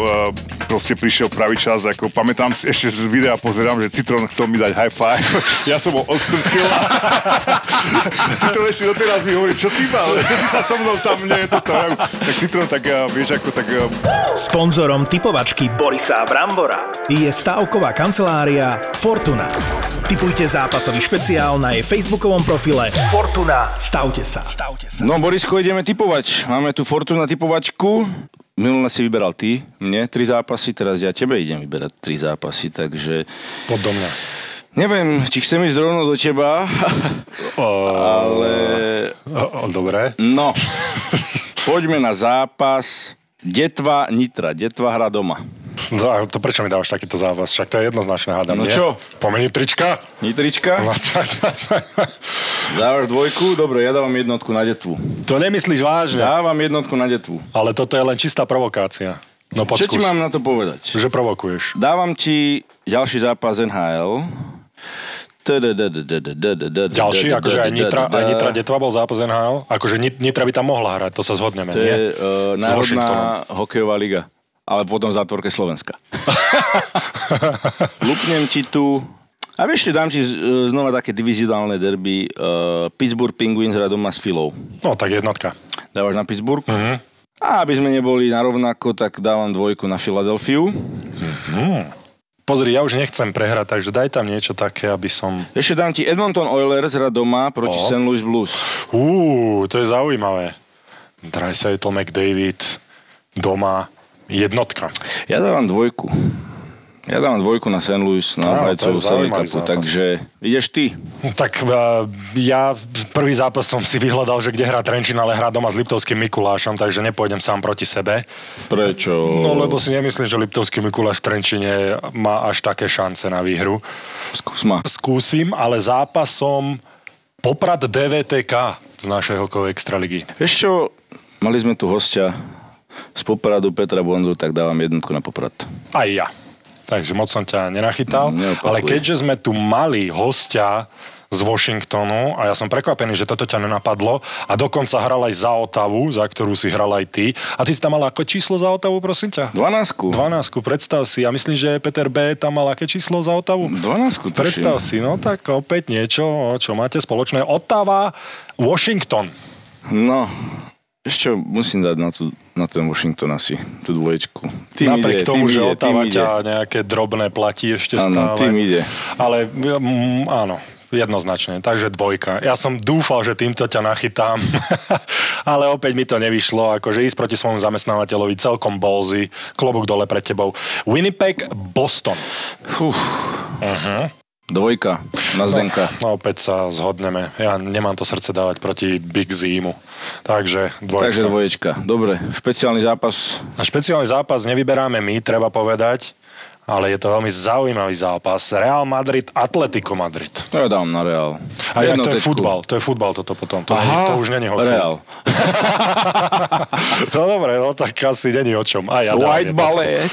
proste prišiel pravý čas, ako pamätám si ešte z videa, pozerám, že Citrón chcel mi dať high five, ja som ho odstrčil. Citrón ešte doteraz mi hovorí, čo si mal, čo si sa so mnou tam, nie, toto. Tak Citrón, tak vieš, ako tak... Sponzorom typovačky Borisa Brambora je stavková kancelária Fortuna. Tipujte zápasový špeciál na jej facebookovom profile Fortuna. Stavte sa. No, Borisko, ideme tipovať. Máme tu Fortuna tipovačku. Minulé si vyberal ty, mne 3 zápasy, teraz ja tebe idem vyberať 3 zápasy, takže... Podľa mňa. Neviem, či chcem ísť rovno do teba, ale... Dobre. No, poďme na zápas Detva Nitra. Detva hra doma. No, to prečo mi dávaš takýto zápas? Však to je jednoznačné, hádam, no nie? Čo? Pomeni trička? Nitrička? Dávaš dvojku? Dobre, ja dávam jednotku na Detvu. To nemyslíš vážne? Dávam jednotku na Detvu. Ale toto je len čistá provokácia. No poď skús. Čo ti mám na to povedať? Že provokuješ. Dávam ti ďalší zápas NHL. Ďalší, akože aj Nitra Detva bol zápas NHL. Akože Nitra by tam mohla hrať, to sa zhodneme, nie? To je Národná hokejová liga. Ale potom v zátvorke Slovenska. Lupnem ti tu... A vieš, dám ti znova také diviziálne derby. Pittsburgh Penguins hra doma s Philou. No, tak jednotka. Dávaš na Pittsburgh. Uh-huh. A aby sme neboli narovnako, tak dávam dvojku na Filadelfiu. Uh-huh. Pozri, ja už nechcem prehrať, takže daj tam niečo také, aby som... Ešte dám ti Edmonton Oilers hra doma proti St. Louis Blues. To je zaujímavé. Draj sa je to McDavid doma... Jednotka. Ja dávam dvojku na St. Louis, na hajcov Stanley Cupu, takže ideš ty. Tak ja prvý zápas som si vyhľadal, že kde hrá Trenčín, ale hrá doma s Liptovským Mikulášom, takže nepôjdem sám proti sebe. Prečo? No lebo si nemyslím, že Liptovský Mikuláš v Trenčine má až také šance na výhru. Skúsim, ale zápasom Poprad DVTK z našej hokejovej extraligy. Vieš čo, mali sme tu hostia z Popradu Petra Bondru, tak dávam jednotku na Poprad. Aj ja. Takže moc som ťa nenachytal. Ale keďže sme tu mali hostia z Washingtonu a ja som prekvapený, že toto ťa nenapadlo a dokonca hral aj za Ottawu, za ktorú si hral aj ty. A ty si tam mal ako číslo za Ottawu, prosím ťa? 12, predstav si. Ja myslím, že Peter B. tam mal aké číslo za Ottawu? 12, tuším. Predstav si, no tak opäť niečo, čo máte spoločné. Ottawa, Washington. No... Ešte musím dať na ten Washington asi, tú dvoječku. Napriek tomu, že Ottawa ťa nejaké drobné platí ešte stále. Áno, tým ide. Ale áno, jednoznačne, takže dvojka. Ja som dúfal, že týmto ťa nachytám, ale opäť mi to nevyšlo. Akože ísť proti svojmu zamestnávateľovi celkom bolzi, klobúk dole pred tebou. Winnipeg, Boston. Dvojka na Zdenka. No, opäť sa zhodneme. Ja nemám to srdce dávať proti Big Zimu. Takže dvoječka. Takže dvoječka. Dobre. Špeciálny zápas. A špeciálny zápas nevyberáme my, treba povedať. Ale je to veľmi zaujímavý zápas. Real Madrid, Atletico Madrid. To ja dám na Real. A inak to je futbal. To je futbal toto potom. To, aha, to už není hokej. Real. No dobre, no tak asi není o čom. A ja White ballet.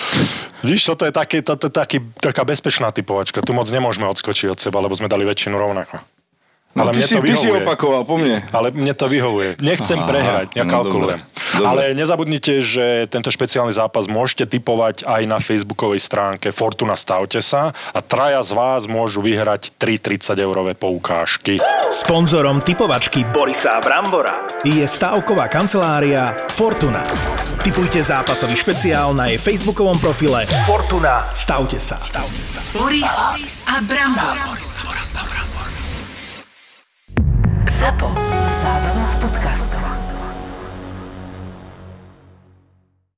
Vidíš, toto je taká bezpečná typovačka. Tu moc nemôžeme odskočiť od seba, lebo sme dali väčšinu rovnako. No, ale ty si opakoval po mne. Ale mne to vyhovuje. Nechcem prehrať, ja kalkulujem. Dobre. Ale nezabudnite, že tento špeciálny zápas môžete tipovať aj na facebookovej stránke Fortuna, stavte sa a traja z vás môžu vyhrať 3 30-eurové poukážky. Sponzorom tipovačky Borisa Brambora je stavková kancelária Fortuna. Tipujte zápasový špeciál na jej facebookovom profile Fortuna, stavte sa. Stavte sa. Boris a Brambor. Boris a Brambor. Zábava v podcastoch.